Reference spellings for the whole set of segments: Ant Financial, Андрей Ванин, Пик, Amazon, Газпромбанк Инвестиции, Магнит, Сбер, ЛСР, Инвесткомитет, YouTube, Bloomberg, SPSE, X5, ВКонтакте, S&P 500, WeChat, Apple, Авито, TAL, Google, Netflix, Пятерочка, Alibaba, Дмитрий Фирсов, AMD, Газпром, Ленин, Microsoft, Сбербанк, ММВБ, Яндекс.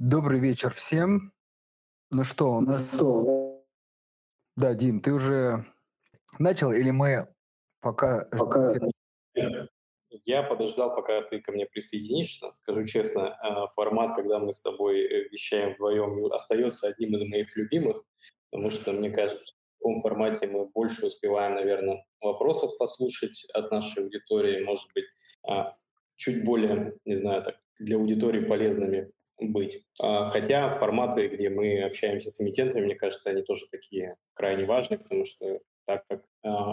Добрый вечер всем. Ну что, у нас... Да, Дим, ты уже начал или мы пока... Я подождал, пока ты ко мне присоединишься. Скажу честно, формат, когда мы с тобой вещаем вдвоем, остается одним из моих любимых, потому что, мне кажется, в таком формате мы больше успеваем, наверное, вопросов послушать от нашей аудитории, может быть, чуть более, не знаю, так, для аудитории полезными быть. Хотя форматы, где мы общаемся с эмитентами, мне кажется, они тоже такие крайне важные, потому что так как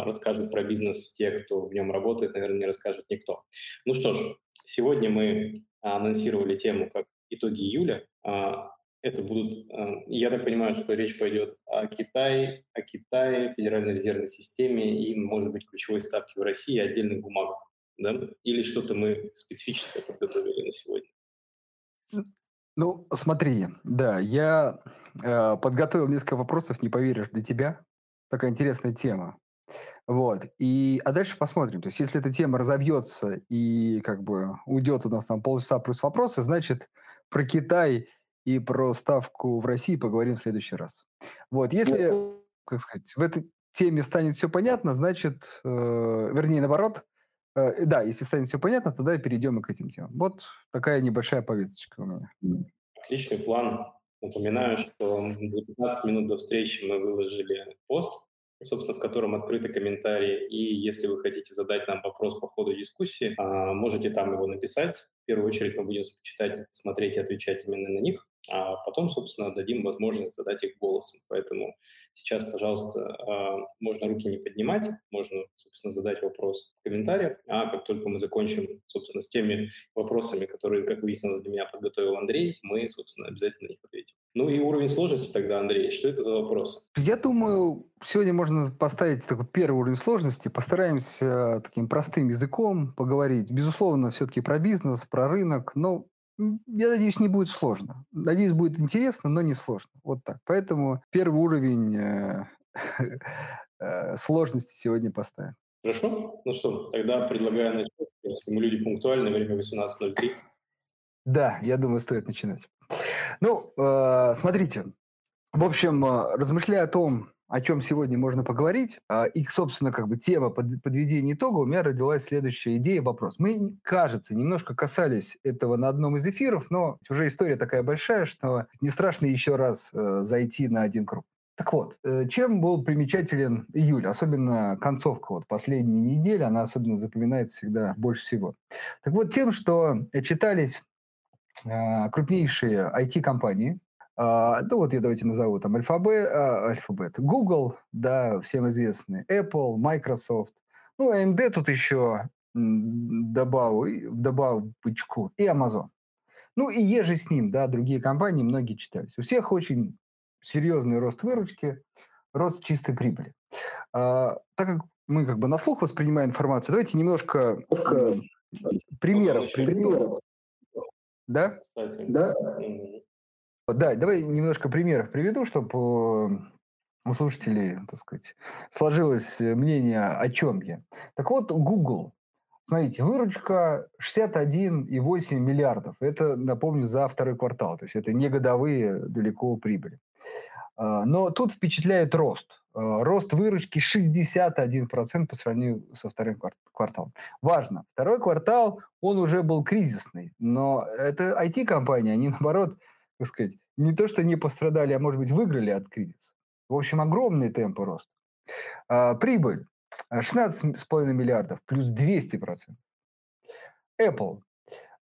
расскажут про бизнес те, кто в нем работает, наверное, не расскажет никто. Ну что ж, сегодня мы анонсировали тему как «Итоги июля». Это будут, я так понимаю, что речь пойдет о Китае, Федеральной резервной системе и, может быть, ключевой ставке в России и отдельных бумагах. Да? Или что-то мы специфическое подготовили на сегодня? Ну, смотри, да, я подготовил несколько вопросов, не поверишь, для тебя. Такая интересная тема. Вот. А дальше посмотрим. То есть, если эта тема разобьется и как бы уйдет у нас там полчаса плюс вопросы, значит, про Китай и про ставку в России поговорим в следующий раз. Вот. Если, как сказать, в этой теме станет все понятно, значит, да, если станет все понятно, тогда перейдем и к этим темам. Вот такая небольшая повесточка у меня. Отличный план. Напоминаю, что за 15 минут до встречи мы выложили пост, собственно, в котором открыты комментарии. И если вы хотите задать нам вопрос по ходу дискуссии, можете там его написать. В первую очередь мы будем читать, смотреть и отвечать именно на них. А потом, собственно, дадим возможность задать их голосом. Поэтому сейчас, пожалуйста, можно руки не поднимать, можно, собственно, задать вопрос в комментариях. А как только мы закончим, собственно, с теми вопросами, которые, как выяснилось, для меня подготовил Андрей, мы, собственно, обязательно на них ответим. Ну и уровень сложности тогда, Андрей, что это за вопрос? Я думаю, сегодня можно поставить такой первый уровень сложности. Постараемся таким простым языком поговорить. Безусловно, все-таки про бизнес, про рынок, но... Я надеюсь, не будет сложно. Надеюсь, будет интересно, но не сложно. Вот так. Поэтому первый уровень сложности сегодня поставим. Хорошо. Ну что, тогда предлагаю начать. Если мы люди пунктуальны, время 18:03. Да, я думаю, стоит начинать. Ну, смотрите. В общем, размышляя о том, о чем сегодня можно поговорить, и, собственно, как бы тема подведения итога, у меня родилась следующая идея, вопрос. Мы, кажется, немножко касались этого на одном из эфиров, но уже история такая большая, что не страшно еще раз зайти на один круг. Так вот, чем был примечателен июль, особенно концовка вот последней недели, она особенно запоминается всегда больше всего. Так вот, тем, что читались крупнейшие IT-компании, ну вот я давайте назову там Alphabet, Google, да, всем известные, Apple, Microsoft, ну AMD тут еще добавочку и Amazon. Ну и еже с ним, да, другие компании многие читались. У всех очень серьезный рост выручки, рост чистой прибыли. Так как мы как бы на слух воспринимаем информацию, давайте немножко примеров. Да? Да? Да, давай немножко примеров приведу, чтобы у слушателей, так сказать, сложилось мнение, о чем я. Так вот, Google. Смотрите, выручка 61,8 миллиардов. Это, напомню, за второй квартал. То есть это не годовые далеко прибыли. Но тут впечатляет рост. Рост выручки 61% по сравнению со вторым кварталом. Важно, второй квартал, он уже был кризисный. Но это IT-компании, они, наоборот, так сказать, не то, что не пострадали, а, может быть, выиграли от кризиса. В общем, огромные темпы роста. Прибыль 16,5 миллиардов, плюс 200%. Apple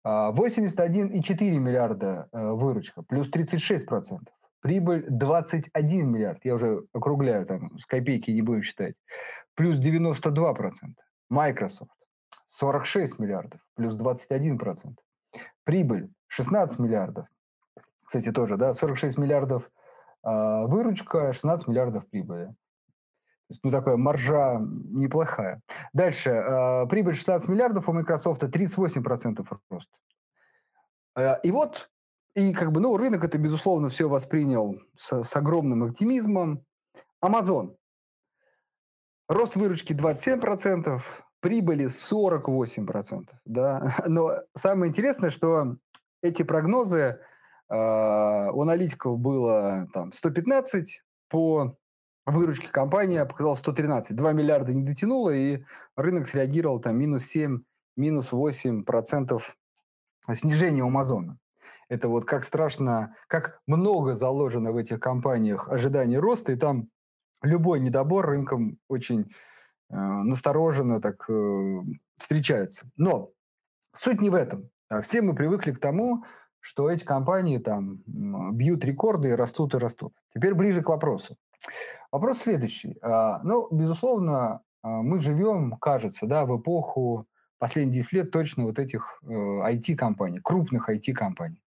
81,4 миллиарда выручка, плюс 36%. Прибыль 21 миллиард, я уже округляю, там, с копейки не будем считать, плюс 92%. Microsoft 46 миллиардов, плюс 21%. Прибыль 16 миллиардов. Кстати, тоже, да, 46 миллиардов выручка, 16 миллиардов прибыли. То есть, ну, такая маржа неплохая. Дальше, прибыль 16 миллиардов у Microsoft, 38% рост. И вот, и как бы, ну, рынок это, безусловно, все воспринял с огромным оптимизмом. Amazon. Рост выручки 27%, прибыли 48%, да. Но самое интересное, что эти прогнозы У аналитиков было там 115, по выручке компании показалось 113. 2 миллиарда не дотянуло, и рынок среагировал там минус 7, минус 8% снижения у Амазона. Это вот как страшно, как много заложено в этих компаниях ожиданий роста, и там любой недобор рынком очень настороженно так встречается. Но суть не в этом. Все мы привыкли к тому, что эти компании там бьют рекорды и растут, и растут. Теперь ближе к вопросу. Вопрос следующий. Ну, безусловно, мы живем, кажется, да, в эпоху последние 10 лет точно вот этих IT-компаний, крупных IT-компаний,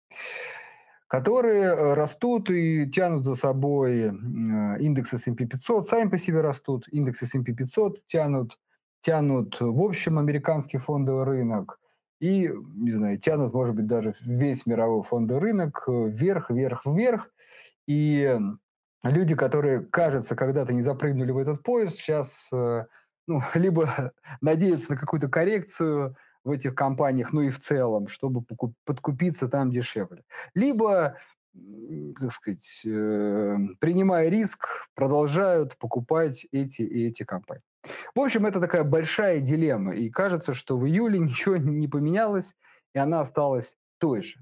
которые растут и тянут за собой индекс S&P 500, сами по себе растут, индекс S&P 500 тянут в общем американский фондовый рынок и, не знаю, тянут, может быть, даже весь мировой фондовый рынок вверх, вверх, вверх. И люди, которые, кажется, когда-то не запрыгнули в этот поезд, сейчас либо надеяться на какую-то коррекцию в этих компаниях, ну и в целом, чтобы подкупиться там дешевле. Либо, так сказать, принимая риск, продолжают покупать эти и эти компании. В общем, это такая большая дилемма. И кажется, что в июле ничего не поменялось, и она осталась той же.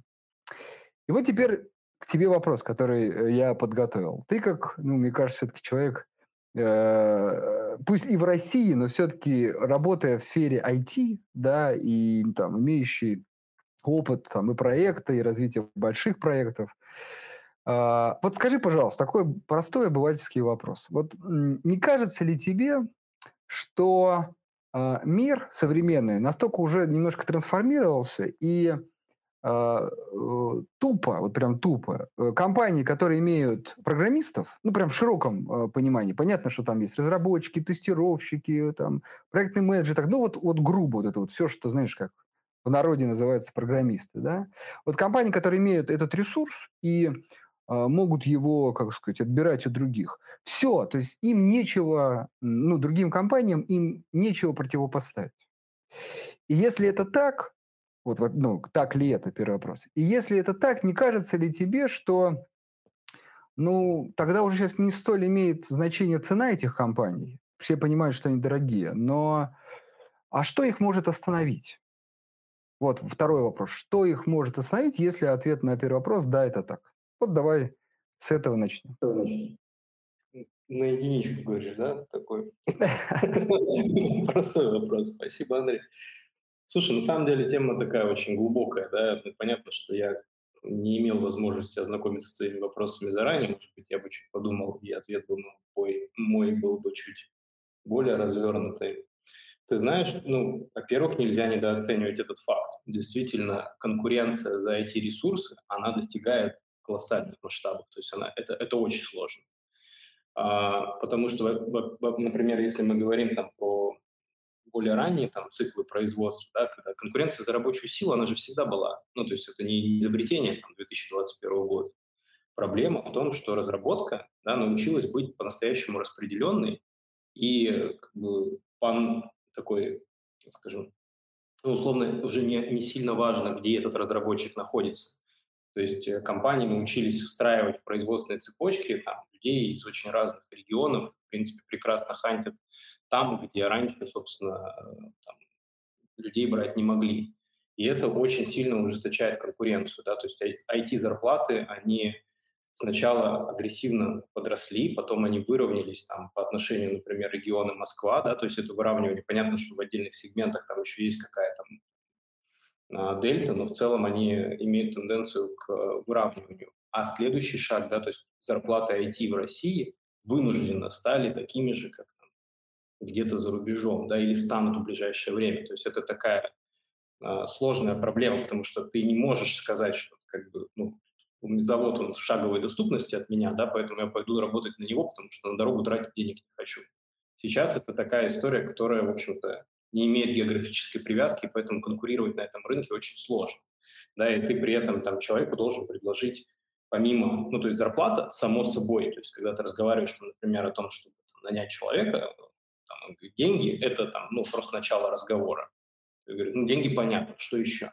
И вот теперь к тебе вопрос, который я подготовил. Ты как, мне кажется, все-таки человек... пусть и в России, но все-таки работая в сфере IT, да, и там, имеющий опыт там, и проекта, и развития больших проектов. Вот скажи, пожалуйста, такой простой обывательский вопрос. Вот не кажется ли тебе, что мир современный настолько уже немножко трансформировался, и тупо, вот прям тупо, компании, которые имеют программистов, ну, прям в широком понимании, понятно, что там есть разработчики, тестировщики, там, проектный менеджер, так, ну, вот грубо вот это вот все, что, знаешь, как в народе называется программисты, да, вот компании, которые имеют этот ресурс и могут его, как сказать, отбирать у других, все, то есть им нечего, ну, другим компаниям им нечего противопоставить. И если это так, вот, ну, так ли это, первый вопрос. И если это так, не кажется ли тебе, что, ну, тогда уже сейчас не столь имеет значение цена этих компаний, все понимают, что они дорогие, но а что их может остановить? Вот второй вопрос. Что их может остановить, если ответ на первый вопрос – да, это так? Вот давай с этого начнем. На единичку говоришь, да? Такой простой вопрос. Спасибо, Андрей. Слушай, на самом деле тема такая очень глубокая, да, понятно, что я не имел возможности ознакомиться с твоими вопросами заранее, может быть, я бы чуть подумал, и ответ был мой был бы чуть более развернутый. Ты знаешь, ну, во-первых, нельзя недооценивать этот факт. Действительно, конкуренция за эти ресурсы, она достигает колоссальных масштабов, то есть это очень сложно. Потому что, например, если мы говорим там про более ранние там, циклы производства, да, когда конкуренция за рабочую силу, она же всегда была. Ну, то есть это не изобретение там, 2021 года. Проблема в том, что разработка, да, научилась быть по-настоящему распределенной и как бы, такой, скажем, ну, условно, уже не сильно важно, где этот разработчик находится. То есть компании научились встраивать в производственные цепочки там, людей из очень разных регионов, в принципе, прекрасно хантят там, где раньше, собственно, там, людей брать не могли. И это очень сильно ужесточает конкуренцию. Да? То есть IT-зарплаты, они сначала агрессивно подросли, потом они выровнялись там, по отношению, например, региона Москва. Да? То есть это выравнивание. Понятно, что в отдельных сегментах там еще есть какая-то дельта, но в целом они имеют тенденцию к выравниванию. А следующий шаг, да, то есть зарплаты IT в России вынужденно стали такими же, как где-то за рубежом, да, или станут в ближайшее время. То есть это такая сложная проблема, потому что ты не можешь сказать, что как бы, ну, завод он в шаговой доступности от меня, да, поэтому я пойду работать на него, потому что на дорогу тратить денег не хочу. Сейчас это такая история, которая, в общем-то, не имеет географической привязки, поэтому конкурировать на этом рынке очень сложно. Да, и ты при этом там, человеку должен предложить помимо, ну, то есть зарплата, само собой, то есть когда ты разговариваешь, например, о том, чтобы там, нанять человека, деньги – это там, ну, просто начало разговора. Я говорю, ну, деньги понятно, что еще?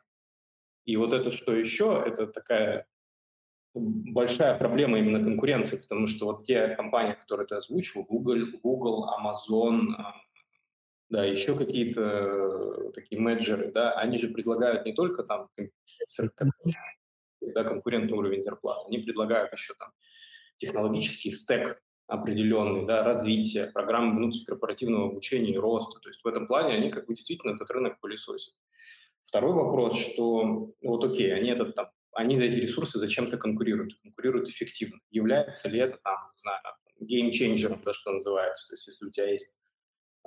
И вот это что еще – это такая большая проблема именно конкуренции, потому что вот те компании, которые ты озвучил, Google, Amazon, да, еще какие-то такие менеджеры, да, они же предлагают не только там конкурентный уровень зарплат, они предлагают еще там технологический стэк определенный, да, развитие, программы внутрикорпоративного обучения и роста. То есть в этом плане они как бы действительно этот рынок пылесосят. Второй вопрос, что вот окей, они за эти ресурсы зачем-то конкурируют эффективно. Является ли это там, не знаю, геймченджером, да, что называется, то есть если у тебя есть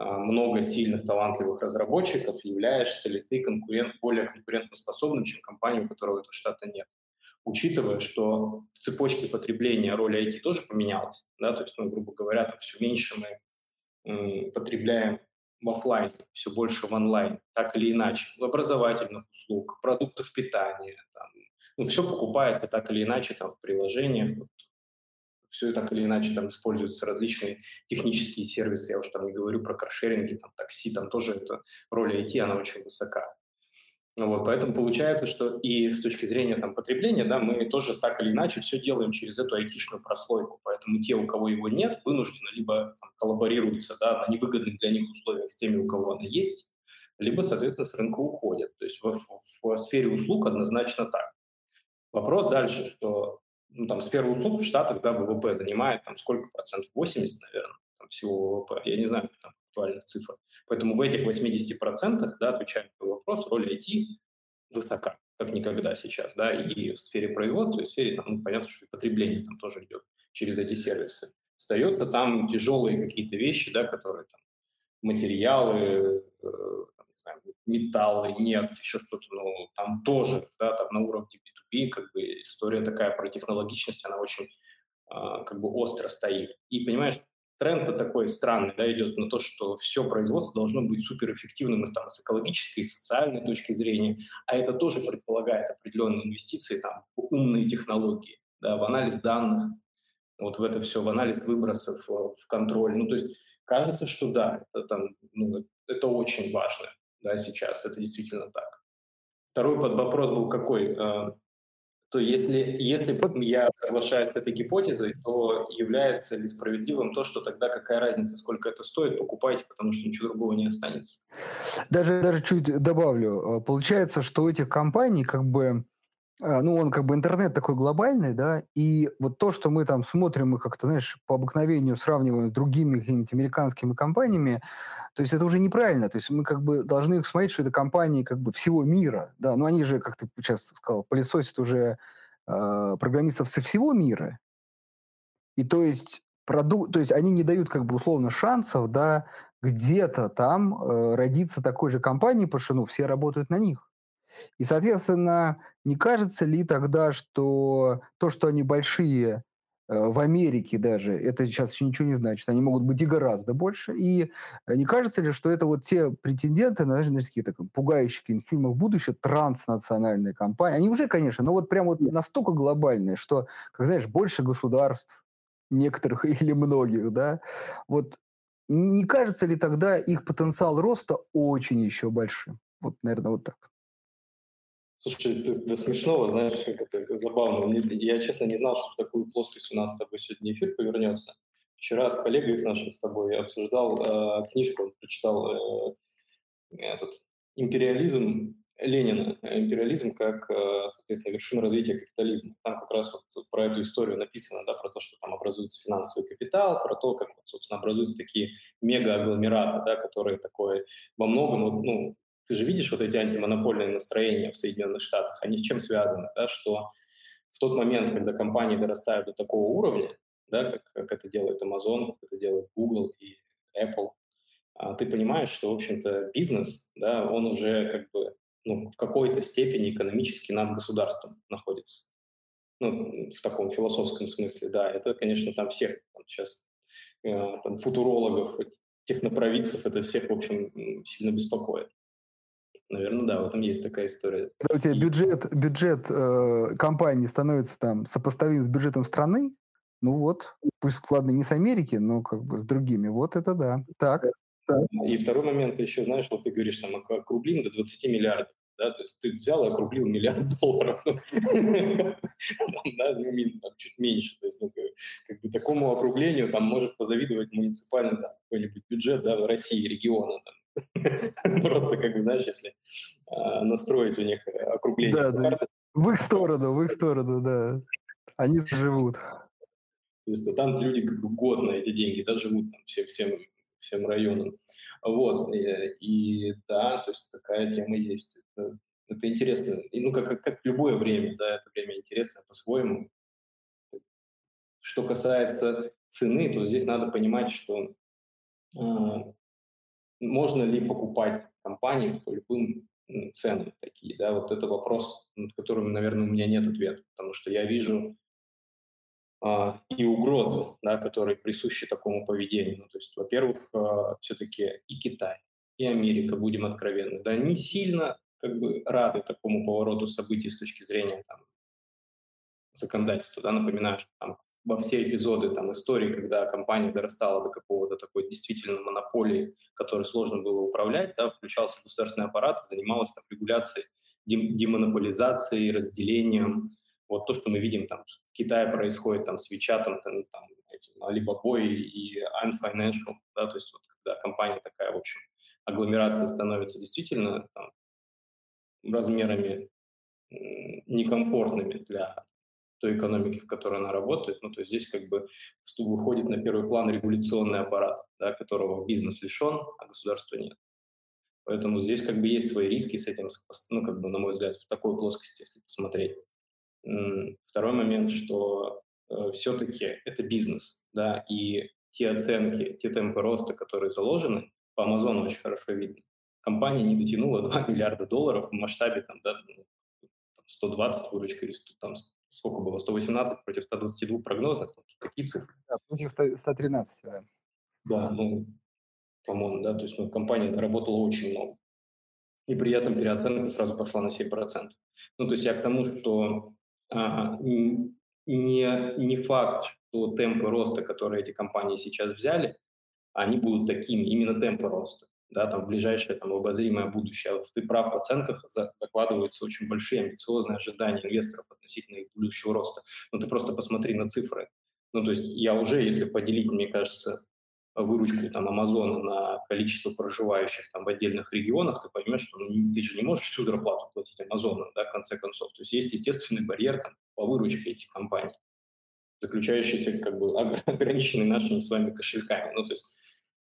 много сильных, талантливых разработчиков, являешься ли ты более конкурентоспособным, чем компания, у которой этого штата нет. Учитывая, что в цепочке потребления роль IT тоже поменялась, да, то есть, грубо говоря, там все меньше мы потребляем в офлайне, все больше в онлайн, так или иначе, образовательных услуг, продуктов питания, там, все покупается так или иначе там, в приложениях, все так или иначе там используются различные технические сервисы, я уже там не говорю про каршеринги, там, такси, там тоже эта роль IT, она очень высока. Поэтому получается, что и с точки зрения там, потребления, да, мы тоже так или иначе все делаем через эту айтишную прослойку, поэтому те, у кого его нет, вынуждены либо там, коллаборируются на невыгодных для них условиях с теми, у кого она есть, либо, соответственно, с рынка уходят. То есть в сфере услуг однозначно так. Вопрос дальше, что сфера услуг в Штатах ВВП занимает сколько процентов? 80, наверное, всего ВВП. Я не знаю, там актуальных цифр. Поэтому в этих 80%, отвечая на вопрос, роль IT высока, как никогда сейчас, и в сфере производства, и в сфере, понятно, что и потребление там тоже идет через эти сервисы. Остаются там тяжелые какие-то вещи, которые материалы, металлы, нефть, еще что-то, там тоже, на уровне B2B, история такая про технологичность, она очень, остро стоит. И, понимаешь, тренд-то такой странный, идет на то, что все производство должно быть суперэффективным с экологической и социальной точки зрения, а это тоже предполагает определенные инвестиции, в умные технологии, в анализ данных, в это все, в анализ выбросов, в контроль, то есть кажется, что это очень важно, сейчас, это действительно так. Второй подвопрос был какой? То если я соглашаюсь с этой гипотезой, то является ли справедливым то, что тогда какая разница, сколько это стоит, покупайте, потому что ничего другого не останется? Даже чуть добавлю. Получается, что у этих компаний интернет такой глобальный, и вот то, что мы смотрим, мы как-то, по обыкновению сравниваем с другими какими-то американскими компаниями, то есть это уже неправильно, то есть мы должны их смотреть, что это компании всего мира, но они же, как ты сейчас сказал, пылесосят уже программистов со всего мира, и то есть они не дают условно шансов, где-то там родиться такой же компании, потому что, все работают на них. И, соответственно, не кажется ли тогда, что то, что они большие в Америке даже, это сейчас еще ничего не значит, они могут быть и гораздо больше, и не кажется ли, что это вот те претенденты, такие пугающие фильмов будущего, транснациональные компании, они уже, конечно, но настолько глобальные, что, больше государств некоторых или многих, не кажется ли тогда их потенциал роста очень еще большим? Наверное, так. Слушай, ты до смешного, знаешь, как это забавно. Я, честно, не знал, что в такую плоскость у нас с тобой сегодня эфир повернется. Вчера с коллегой с нашим с тобой обсуждал книжку, он прочитал этот «Империализм» Ленина. «Империализм как, соответственно, вершина развития капитализма». Там как раз про эту историю написано, про то, что там образуется финансовый капитал, про то, как, собственно, образуются такие мега-агломераты, которые такое во многом, ты же видишь эти антимонопольные настроения в Соединенных Штатах, они с чем связаны? Что в тот момент, когда компании дорастают до такого уровня, как это делает Amazon, как это делает Google и Apple, ты понимаешь, что, в общем-то, бизнес, он уже в какой-то степени экономически над государством находится. В таком философском смысле, это, конечно, там всех сейчас футурологов, техноправицев, это всех, в общем, сильно беспокоит. Наверное, в этом есть такая история. Когда у тебя бюджет компании становится сопоставим с бюджетом страны, пусть, ладно, не с Америки, но с другими, это да. Так. И второй момент, ты еще знаешь, ты говоришь, округлим до 20 миллиардов. Да, то есть ты взял и округлил $1 миллиард. Чуть меньше. То есть такому округлению может позавидовать муниципальный какой-нибудь бюджет в России, региона. Просто, если настроить у них округление. В их сторону, да. Они живут. То есть там люди год на эти деньги живут всем районам. Вот, и да, то есть такая тема есть. Это интересно. И, как любое время, да, это время интересно по-своему. Что касается цены, то здесь надо понимать, что можно ли покупать компании по любым ценам такие, да, вот это вопрос, над которым, наверное, у меня нет ответа, потому что я вижу и угрозу, да, которые присущи такому поведению. То есть, во-первых, все-таки и Китай, и Америка, будем откровенны, да, не сильно рады такому повороту событий с точки зрения законодательства. Да. Напоминаю, что во все эпизоды истории, когда компания дорастала до какого-то такой действительно монополии, которой сложно было управлять, да, включался государственный аппарат, занималась регуляцией, демонополизацией, разделением. Вот то, что мы видим в Китае происходит с WeChat, Alibaba и Ant Financial, да, то есть когда компания такая, в общем, агломерация становится действительно размерами некомфортными для той экономики, в которой она работает, то есть здесь выходит на первый план регуляционный аппарат, да, которого бизнес лишен, а государства нет. Поэтому здесь есть свои риски с этим, на мой взгляд, в такой плоскости, если посмотреть. Второй момент, что все-таки это бизнес, да, и те оценки, те темпы роста, которые заложены, по Амазону очень хорошо видно. Компания не дотянула $2 миллиарда в масштабе 120 выручка, или сколько было, 118 против 122 прогнозных, какие цифры? Да, против 113, да. Да, камон, да, то есть компания заработала очень много. И при этом переоценка сразу пошла на 7%. То есть я к тому, что не факт, что темпы роста, которые эти компании сейчас взяли, они будут такими, именно темпы роста, да, ближайшее обозримое будущее. А вот ты прав, в оценках закладываются очень большие амбициозные ожидания инвесторов относительно их будущего роста. Но ты просто посмотри на цифры. То есть я уже, если поделить, мне кажется, выручку Амазона на количество проживающих в отдельных регионах, ты поймешь, что ты же не можешь всю зарплату платить Амазону, да, в конце концов. То есть есть естественный барьер по выручке этих компаний, заключающийся ограниченный нашими с вами кошельками. То есть,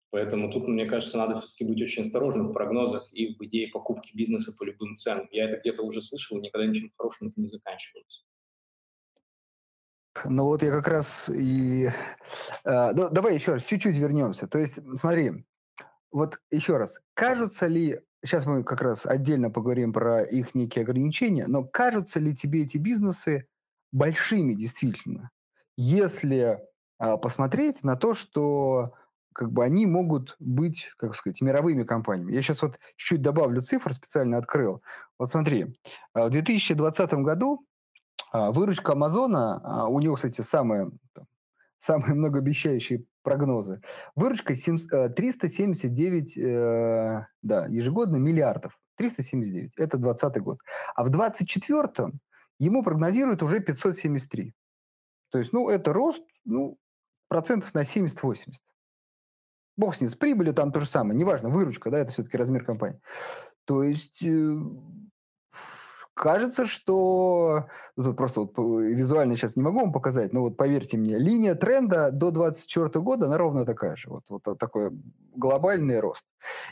поэтому тут, мне кажется, надо все-таки быть очень осторожным в прогнозах и в идее покупки бизнеса по любым ценам. Я это где-то уже слышал, никогда ничем хорошим это не заканчивалось. Ну вот я как раз и... давай еще раз, чуть-чуть вернемся. То есть смотри, вот еще раз, кажутся ли... Сейчас мы как раз отдельно поговорим про их некие ограничения, но кажутся ли тебе эти бизнесы большими действительно, если посмотреть на то, что они могут быть, мировыми компаниями. Я сейчас чуть-чуть добавлю цифр, специально открыл. Вот смотри, в 2020 году выручка Амазона, у него, кстати, самые многообещающие прогнозы, выручка 379, да, ежегодно миллиардов, 379, это 2020 год. А в 2024 ему прогнозируют уже 573. То есть, это рост, процентов на 70-80. Бог с ним, с прибылью то же самое, неважно, выручка, да, это все-таки размер компании. То есть... Кажется, что... просто визуально сейчас не могу вам показать, но поверьте мне, линия тренда до 2024 года, она ровно такая же. Такой глобальный рост.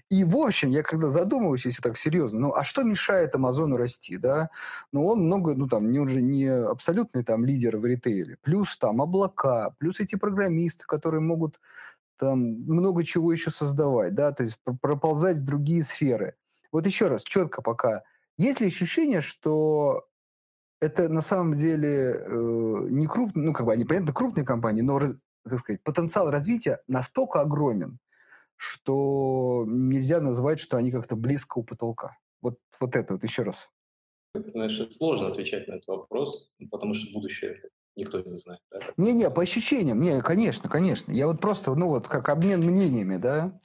И, в общем, я когда задумываюсь, если так серьезно, а что мешает Амазону расти, да? Он много, он же не абсолютный лидер в ритейле. Плюс облака, плюс эти программисты, которые могут много чего еще создавать, да? То есть проползать в другие сферы. Еще раз, четко пока... Есть ли ощущение, что это на самом деле не крупные, они, понятно, крупные компании, но, потенциал развития настолько огромен, что нельзя назвать, что они как-то близко у потолка? Еще раз. Знаешь, сложно отвечать на этот вопрос, потому что будущее никто не знает. Да? Не, по ощущениям, конечно. Я просто, как обмен мнениями, да?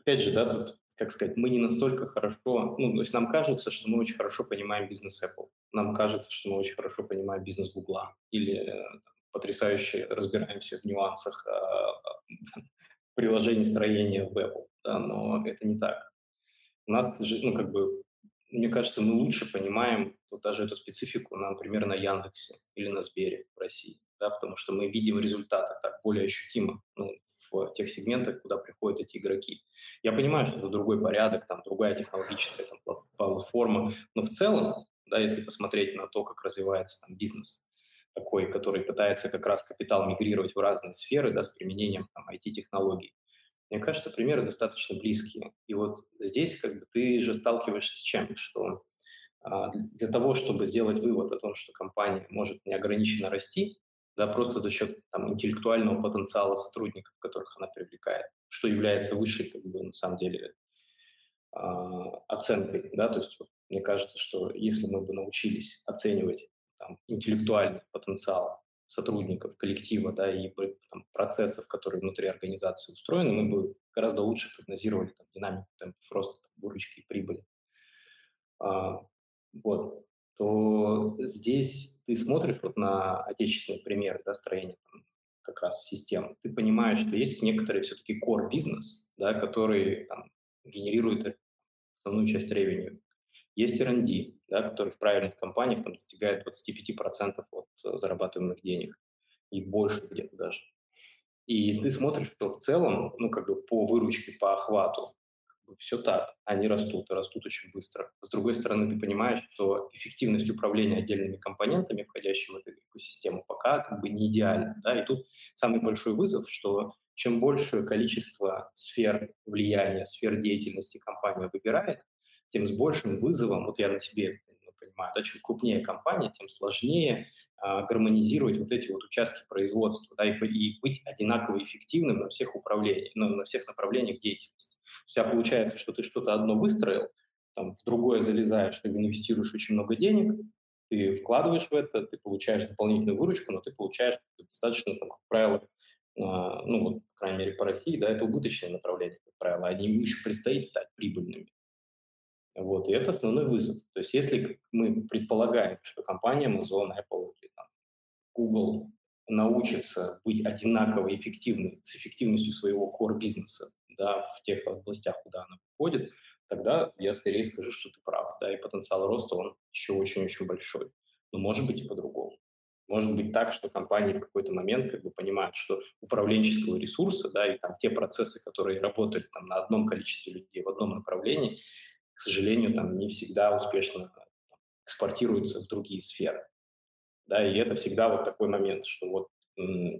Опять же, да, тут так сказать, мы не настолько хорошо, ну, то есть нам кажется, что мы очень хорошо понимаем бизнес Apple, нам кажется, что мы очень хорошо понимаем бизнес Google или там, потрясающе разбираемся в нюансах приложений строения в Apple, да, но это не так. У нас, ну, как бы, мне кажется, мы лучше понимаем вот даже эту специфику, например, на Яндексе или на Сбере в России, да, потому что мы видим результаты так более ощутимо, ну, в тех сегментах, куда приходят эти игроки. Я понимаю, что это другой порядок, там, другая технологическая там, платформа, но в целом, да, если посмотреть на то, как развивается там, бизнес, такой, который пытается как раз капитал мигрировать в разные сферы, да, с применением там, IT-технологий, мне кажется, примеры достаточно близкие. И вот здесь как бы ты же сталкиваешься с чем? Что для того, чтобы сделать вывод о том, что компания может неограниченно расти, да, просто за счет там, интеллектуального потенциала сотрудников, которых она привлекает, что является высшей, как бы, на самом деле, оценкой. Да? То есть вот, мне кажется, что если мы бы научились оценивать там, интеллектуальный потенциал сотрудников, коллектива, да, и там, процессов, которые внутри организации устроены, мы бы гораздо лучше прогнозировали там, динамику темпов роста, выручки и прибыли. Вот. То здесь ты смотришь вот на отечественные примеры, да, строения там, как раз систем, ты понимаешь, что есть некоторые все-таки core бизнес, да, который там, генерирует основную часть ревенью. Есть R&D, да, который в правильных компаниях там, достигает 25% от зарабатываемых денег и больше где-то даже. И ты смотришь, что в целом, ну, как бы по выручке, по охвату, все так, они растут, и растут очень быстро. С другой стороны, ты понимаешь, что эффективность управления отдельными компонентами, входящими в эту экосистему, пока как бы не идеальна. Да? И тут самый большой вызов, что чем большее количество сфер влияния, сфер деятельности компания выбирает, тем с большим вызовом, вот я на себе это понимаю, да, чем крупнее компания, тем сложнее гармонизировать вот эти вот участки производства, да, и быть одинаково эффективным на всех управлениях, ну, на всех направлениях деятельности. У тебя получается, что ты что-то одно выстроил, там, в другое залезаешь, ты инвестируешь очень много денег, ты вкладываешь в это, ты получаешь дополнительную выручку, но ты получаешь достаточно, там, как правило, ну, вот, по крайней мере, по России, да, это убыточное направление, как правило, они еще предстоит стать прибыльными. Вот, и это основной вызов. То есть если мы предполагаем, что компания Amazon, Apple или там, Google научится быть одинаково эффективной с эффективностью своего core бизнеса, да, в тех областях, куда она входит, тогда я скорее скажу, что ты прав, да, и потенциал роста, он еще очень-очень большой. Но может быть и по-другому. Может быть так, что компании в какой-то момент как бы понимают, что управленческого ресурса, да, и там те процессы, которые работали там на одном количестве людей в одном направлении, к сожалению, там не всегда успешно там, экспортируются в другие сферы. Да, и это всегда вот такой момент, что вот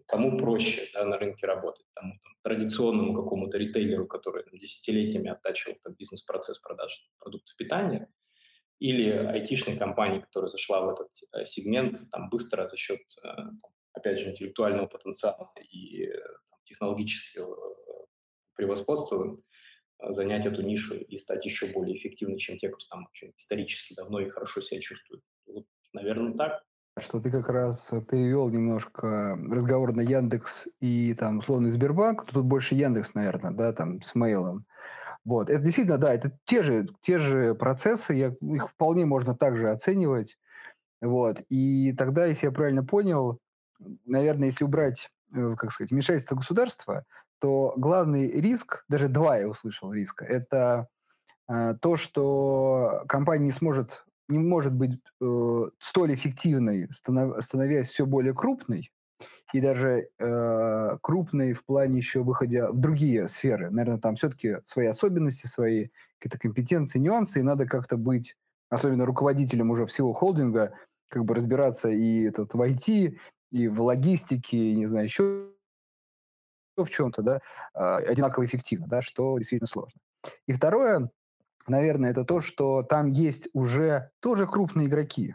кому проще, да, на рынке работать, тому, там, традиционному какому-то ритейлеру, который там, десятилетиями оттачивал там, бизнес-процесс продажи продуктов питания, или айтишной компании, которая зашла в этот сегмент там, быстро за счет, опять же, интеллектуального потенциала и там, технологического превосходства занять эту нишу и стать еще более эффективным, чем те, кто там очень исторически давно и хорошо себя чувствует. Вот, наверное, так. Что ты как раз перевел немножко разговор на Яндекс и там условный Сбербанк, тут больше Яндекс, наверное, да, там с мейлом. Вот. Это действительно, да, это те же процессы, их вполне можно также оценивать. Вот. И тогда, если я правильно понял, наверное, если убрать, как сказать, вмешательство государства, то главный риск, даже два я услышал риска, это то, что компания не может быть столь эффективной, становясь все более крупной, и даже крупной в плане еще выходя в другие сферы. Наверное, там все-таки свои особенности, свои какие-то компетенции, нюансы, и надо как-то быть, особенно руководителем уже всего холдинга, как бы разбираться и в IT, и в логистике, и, не знаю, еще в чем-то, да, одинаково эффективно, да, что действительно сложно. И второе, наверное, это то, что там есть уже тоже крупные игроки.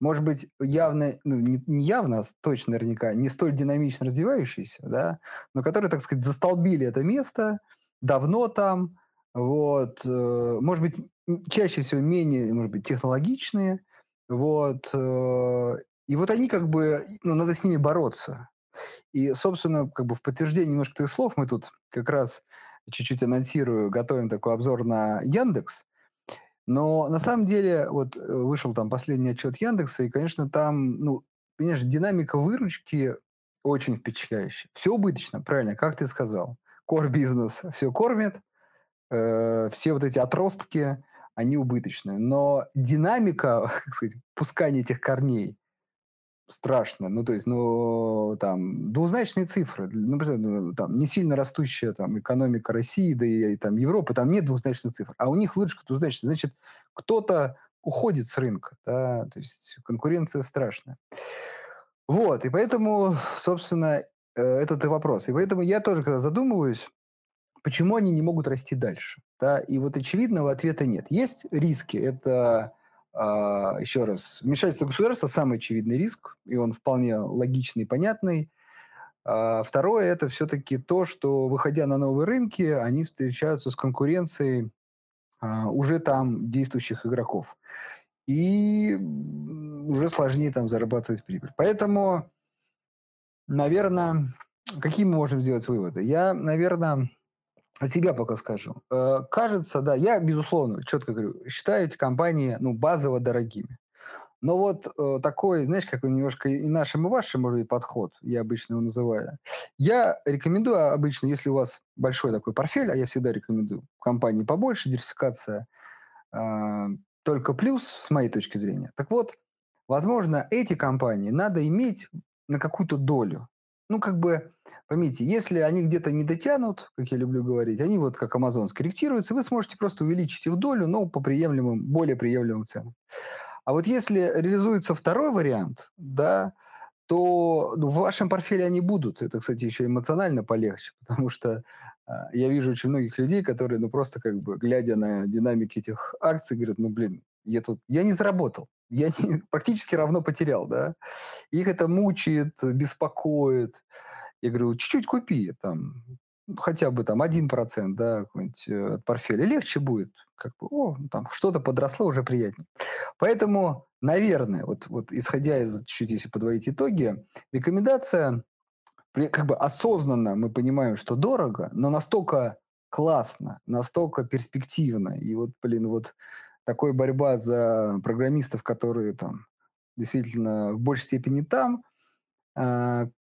Может быть, явно, ну, не явно, а точно наверняка, не столь динамично развивающиеся, да, но которые, так сказать, застолбили это место, давно там, вот, может быть, чаще всего менее, может быть, технологичные, вот, и вот они как бы, ну, надо с ними бороться. И, собственно, как бы в подтверждение немножко твоих слов мы тут как раз чуть-чуть анонсирую, готовим такой обзор на Яндекс. Но на самом деле, вот вышел там последний отчет Яндекса, и, конечно, там, ну, конечно, динамика выручки очень впечатляющая. Все убыточно, правильно, как ты сказал. Кор-бизнес все кормит, все вот эти отростки, они убыточные. Но динамика, как сказать, пускания этих корней страшно. Ну, то есть, ну, там, двузначные цифры. Ну, там, не сильно растущая там, экономика России, да и там Европы, там нет двузначных цифр. А у них выручка двузначная. Значит, кто-то уходит с рынка. Да? То есть, конкуренция страшная. Вот. И поэтому, собственно, этот и вопрос. И поэтому я тоже, когда задумываюсь, почему они не могут расти дальше. Да? И вот очевидного ответа нет. Есть риски. Это... еще раз, вмешательство государства – самый очевидный риск, и он вполне логичный и понятный. Второе – это все-таки то, что, выходя на новые рынки, они встречаются с конкуренцией уже там действующих игроков. И уже сложнее там зарабатывать прибыль. Поэтому, наверное, какие мы можем сделать выводы? Я, наверное... От себя пока скажу. Кажется, да, я, безусловно, четко говорю, считаю эти компании, ну, базово дорогими. Но вот такой, знаешь, как немножко и нашим, и вашим, может быть, подход, я обычно его называю. Я рекомендую обычно, если у вас большой такой портфель, а я всегда рекомендую компании побольше, диверсификация, только плюс, с моей точки зрения. Так вот, возможно, эти компании надо иметь на какую-то долю. Ну, как бы, поймите, если они где-то не дотянут, как я люблю говорить, они вот как Amazon скорректируются, вы сможете просто увеличить их долю, но по приемлемым, более приемлемым ценам. А вот если реализуется второй вариант, да, то в вашем портфеле они будут. Это, кстати, еще эмоционально полегче, потому что я вижу очень многих людей, которые, ну, просто как бы, глядя на динамики этих акций, говорят, ну, блин, я не заработал. Я практически равно потерял, да. Их это мучает, беспокоит. Я говорю, чуть-чуть купи, там, хотя бы там 1%, да, какой-нибудь от портфеля. Легче будет, как бы, там что-то подросло, уже приятнее. Поэтому, наверное, вот исходя из, чуть-чуть, если подводить итоги, рекомендация, как бы осознанно мы понимаем, что дорого, но настолько классно, настолько перспективно. И вот, блин, вот такой борьба за программистов, которые там действительно в большей степени там,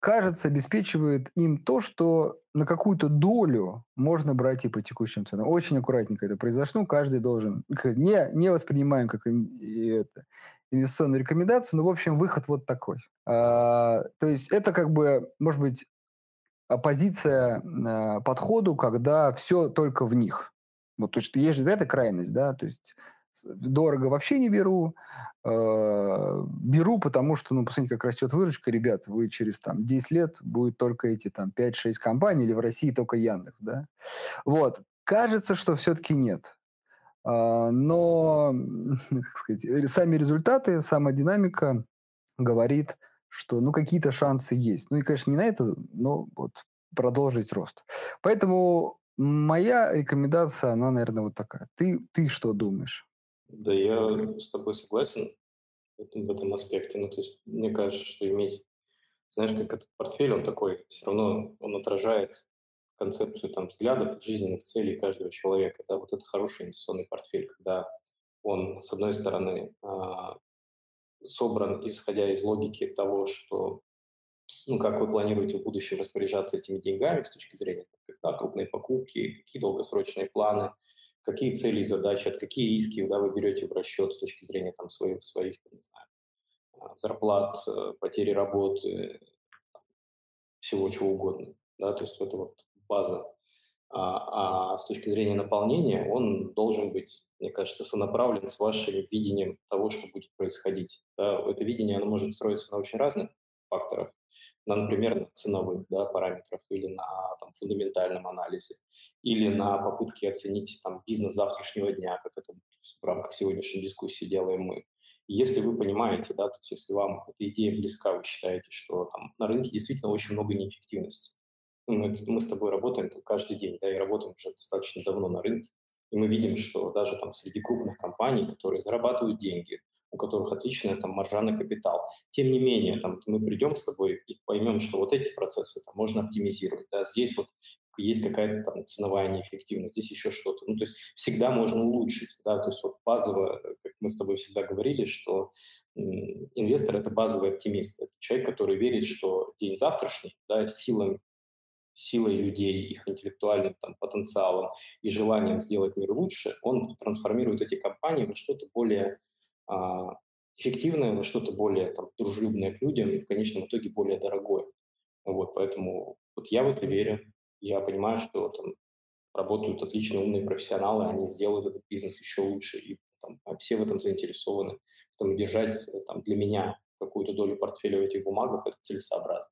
кажется, обеспечивает им то, что на какую-то долю можно брать и по текущим ценам. Очень аккуратненько это произошло. Каждый должен... Не воспринимаем как инвестиционную рекомендацию, но, в общем, выход вот такой. То есть это как бы, может быть, оппозиция подходу, когда все только в них. Вот, то есть есть же эта крайность, да, то есть... Дорого вообще не беру. Беру, потому что, ну, посмотрите, как растет выручка, ребят, вы через там, 10 лет будет только эти там, 5-6 компаний, или в России только Яндекс, да? Вот. Кажется, что все-таки нет. Но, как сказать, сами результаты, сама динамика говорит, что, ну, какие-то шансы есть. Ну, и, конечно, не на это, но вот продолжить рост. Поэтому моя рекомендация, она, наверное, вот такая. Ты что думаешь? Да, я с тобой согласен в этом аспекте. Ну, то есть, мне кажется, что иметь, знаешь, как этот портфель, он такой, все равно он отражает концепцию там, взглядов, жизненных целей каждого человека. Да? Вот это хороший инвестиционный портфель, когда он, с одной стороны, собран, исходя из логики того, что, ну, как вы планируете в будущем распоряжаться этими деньгами с точки зрения, да, крупные покупки, какие долгосрочные планы, какие цели и задачи, какие риски, да, вы берете в расчет с точки зрения там, своих не знаю, зарплат, потери работы, всего чего угодно. Да, то есть это вот база. А с точки зрения наполнения он должен быть, мне кажется, сонаправлен с вашим видением того, что будет происходить. Да, это видение оно может строиться на очень разных факторах. Например, на ценовых, да, параметрах или на там, фундаментальном анализе, или на попытке оценить там, бизнес завтрашнего дня, как это в рамках сегодняшней дискуссии делаем мы. Если вы понимаете, да, то есть если вам эта идея близка, вы считаете, что там, на рынке действительно очень много неэффективности. Мы с тобой работаем там, каждый день, да, и работаем уже достаточно давно на рынке, и мы видим, что даже там, среди крупных компаний, которые зарабатывают деньги, у которых отличная там, маржа на капитал. Тем не менее, там, мы придем с тобой и поймем, что вот эти процессы там, можно оптимизировать. Да? Здесь вот есть какая-то там ценовая неэффективность, здесь еще что-то. Ну, то есть всегда можно улучшить, да, то есть вот базово, как мы с тобой всегда говорили, что инвестор – это базовый оптимист, это человек, который верит, что день завтрашний, да, силой людей, их интеллектуальным там, потенциалом и желанием сделать мир лучше, он трансформирует эти компании во что-то более эффективное, во что-то более там, дружелюбное к людям и в конечном итоге более дорогое. Вот, поэтому вот я в это верю. Я понимаю, что там работают отлично умные профессионалы, они сделают этот бизнес еще лучше, и там, все в этом заинтересованы. Поэтому держать там, для меня какую-то долю портфеля в этих бумагах – это целесообразно.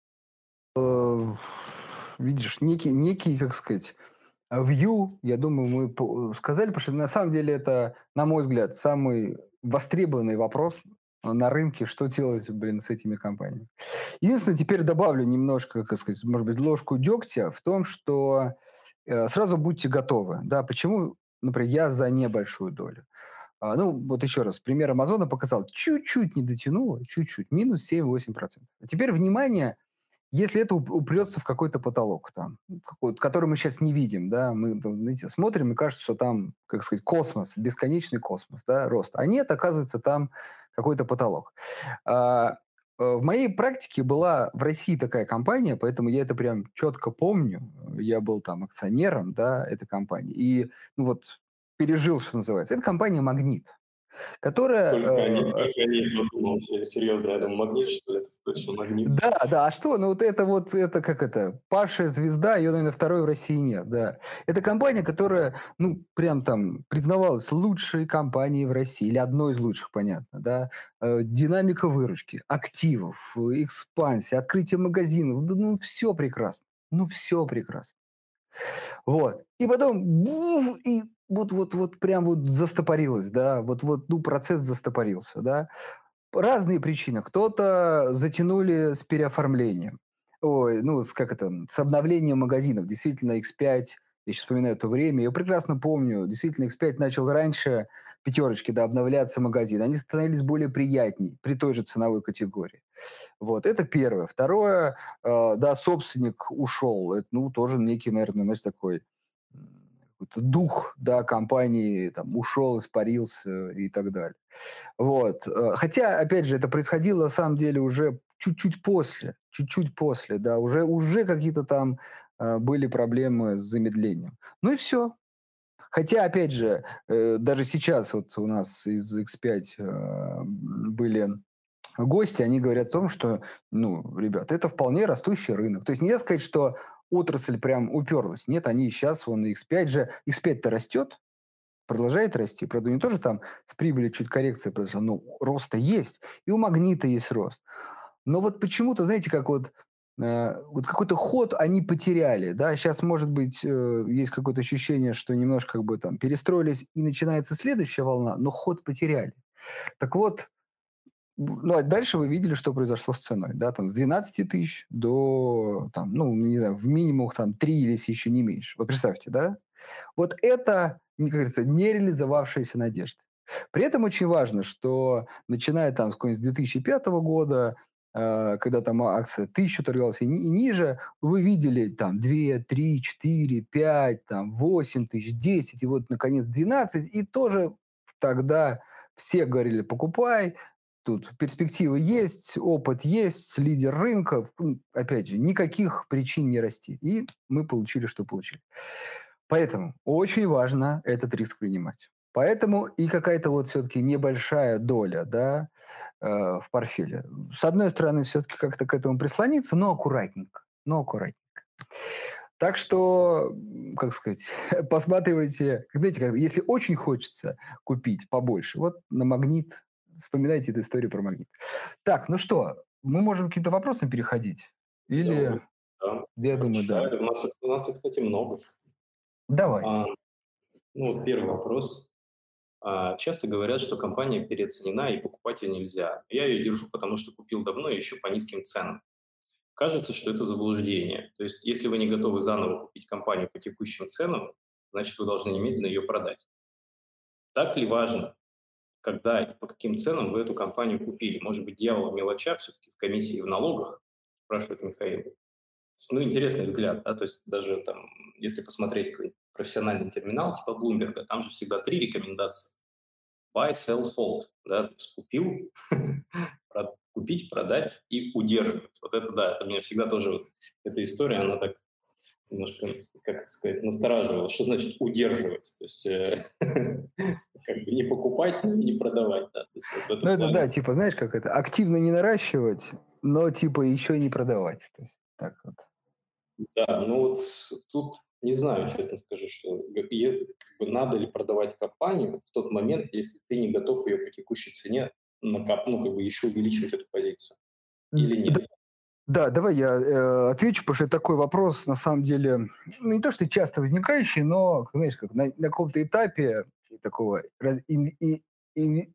Видишь, некий, как сказать, view, я думаю, мы сказали, потому что на самом деле это, на мой взгляд, самый востребованный вопрос на рынке, что делать, с этими компаниями. Единственное, теперь добавлю немножко, как сказать, может быть, ложку дегтя в том, что сразу будьте готовы. Да, почему, например, я за небольшую долю. Ну, вот еще раз, пример Амазона показал, чуть-чуть не дотянуло, чуть-чуть, минус 7-8%. А теперь, внимание, если это упрется в какой-то потолок, там, который мы сейчас не видим, да, мы знаете, смотрим, и кажется, что там, как сказать, космос, бесконечный космос, да, рост. А нет, оказывается, там какой-то потолок. В моей практике была в России такая компания, поэтому я это прям четко помню. Я был там акционером, да, этой компании. И ну, вот пережил, что называется. Это компания «Магнит», которая... Серьезно, я думал, «Магнит», что это точно «Магнит». Да, а что? Ну, вот это как это, Паша звезда, ее, наверное, второй в России нет, да. Это компания, которая, ну, прям там признавалась лучшей компанией в России, или одной из лучших, понятно, да. Динамика выручки, активов, экспансия, открытие магазинов, да, ну, все прекрасно, Вот. И потом... И вот прям вот застопорилось, да, ну, процесс застопорился, да. Разные причины. Кто-то затянули с переоформлением, с обновлением магазинов. Действительно, X5, я сейчас вспоминаю то время, я прекрасно помню, действительно, X5 начал раньше пятерочки, да, обновляться магазин. Они становились более приятнее при той же ценовой категории. Вот, это первое. Второе, да, собственник ушел. Это, ну, тоже некий, наверное, значит, такой... дух, да, компании там, ушел, испарился и так далее. Вот. Хотя, опять же, это происходило, на самом деле, уже чуть-чуть после, да, уже какие-то там были проблемы с замедлением. Ну и все. Хотя, опять же, даже сейчас вот у нас из X5 были гости, они говорят о том, что, ну, ребят, это вполне растущий рынок. То есть нельзя сказать, что отрасль прям уперлась. Нет, они сейчас, вон, X5 же, X5-то растет, продолжает расти. Правда, у них тоже там с прибыли чуть коррекция произошла, но роста есть. И у «Магнита» есть рост. Но вот почему-то, знаете, как вот какой-то ход они потеряли, да. Сейчас, может быть, есть какое-то ощущение, что немножко как бы там перестроились, и начинается следующая волна, но ход потеряли. Так вот, ну, а дальше вы видели, что произошло с ценой, да, там, с 12 тысяч до, там, ну, не знаю, в минимумах, там, 3 или еще не меньше. Вот представьте, да? Вот это, как говорится, нереализовавшаяся надежда. При этом очень важно, что, начиная, там, с 2005 года, когда, там, акция 1000 торговалась и ниже, вы видели, там, 2, 3, 4, 5, там, 8 тысяч, 10, и вот, наконец, 12, и тоже тогда все говорили «покупай», тут перспективы есть, опыт есть, лидер рынка. Опять же, никаких причин не расти. И мы получили, что получили. Поэтому очень важно этот риск принимать. Поэтому и какая-то вот все-таки небольшая доля, да, в портфеле. С одной стороны, все-таки как-то к этому прислониться, но аккуратненько. Так что, как сказать, посматривайте. Знаете, если очень хочется купить побольше, вот на «Магнит», вспоминайте эту историю про «Магнит». Так, ну что, мы можем к каким-то вопросам переходить? Или... Да. Я думаю, да. У нас, кстати, много. Давай. Ну, первый вопрос. Часто говорят, что компания переоценена и покупать ее нельзя. Я ее держу, потому что купил давно и еще по низким ценам. Кажется, что это заблуждение. То есть, если вы не готовы заново купить компанию по текущим ценам, значит, вы должны немедленно ее продать. Так ли важно, когда и по каким ценам вы эту компанию купили? Может быть, дьявол в мелочах, все-таки в комиссии и в налогах, спрашивает Михаил. ну, интересный взгляд, да, то есть даже там, если посмотреть какой-то профессиональный терминал типа Bloomberg, там же всегда три рекомендации. Buy, sell, hold, да, то есть купил, купить, продать и удерживать. Вот это, да, это меня всегда тоже, эта история, она так немножко, как это сказать, настораживала. Что значит удерживать? То есть как бы не покупать, но и не продавать, да. Ну это, да, типа, знаешь, как это, активно не наращивать, но, типа, еще и не продавать, то есть так вот. Да, ну вот тут не знаю, честно скажу, что надо ли продавать компанию в тот момент, если ты не готов ее по текущей цене накопнуть, как бы еще увеличивать эту позицию, или нет? Да, давай я отвечу, потому что это такой вопрос, на самом деле, ну не то, что часто возникающий, но, знаешь, как на каком-то этапе такого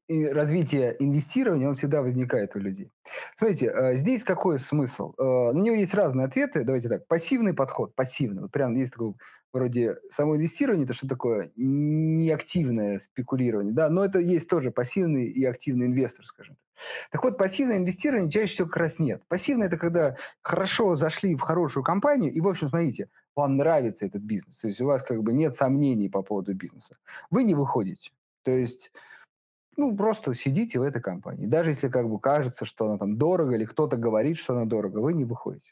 развития инвестирования он всегда возникает у людей. Смотрите, здесь какой смысл? На него есть разные ответы. Давайте так, пассивный подход, пассивный. Вот прям есть такой вроде самоинвестирование, это что такое? Неактивное спекулирование, да, но это есть тоже пассивный и активный инвестор, скажем так. Так вот, пассивное инвестирование чаще всего как раз нет. Пассивное – это когда хорошо зашли в хорошую компанию, и, в общем, смотрите, вам нравится этот бизнес, то есть у вас как бы нет сомнений по поводу бизнеса. Вы не выходите, то есть… Ну, просто сидите в этой компании. Даже если как бы кажется, что она там дорого, или кто-то говорит, что она дорого, вы не выходите.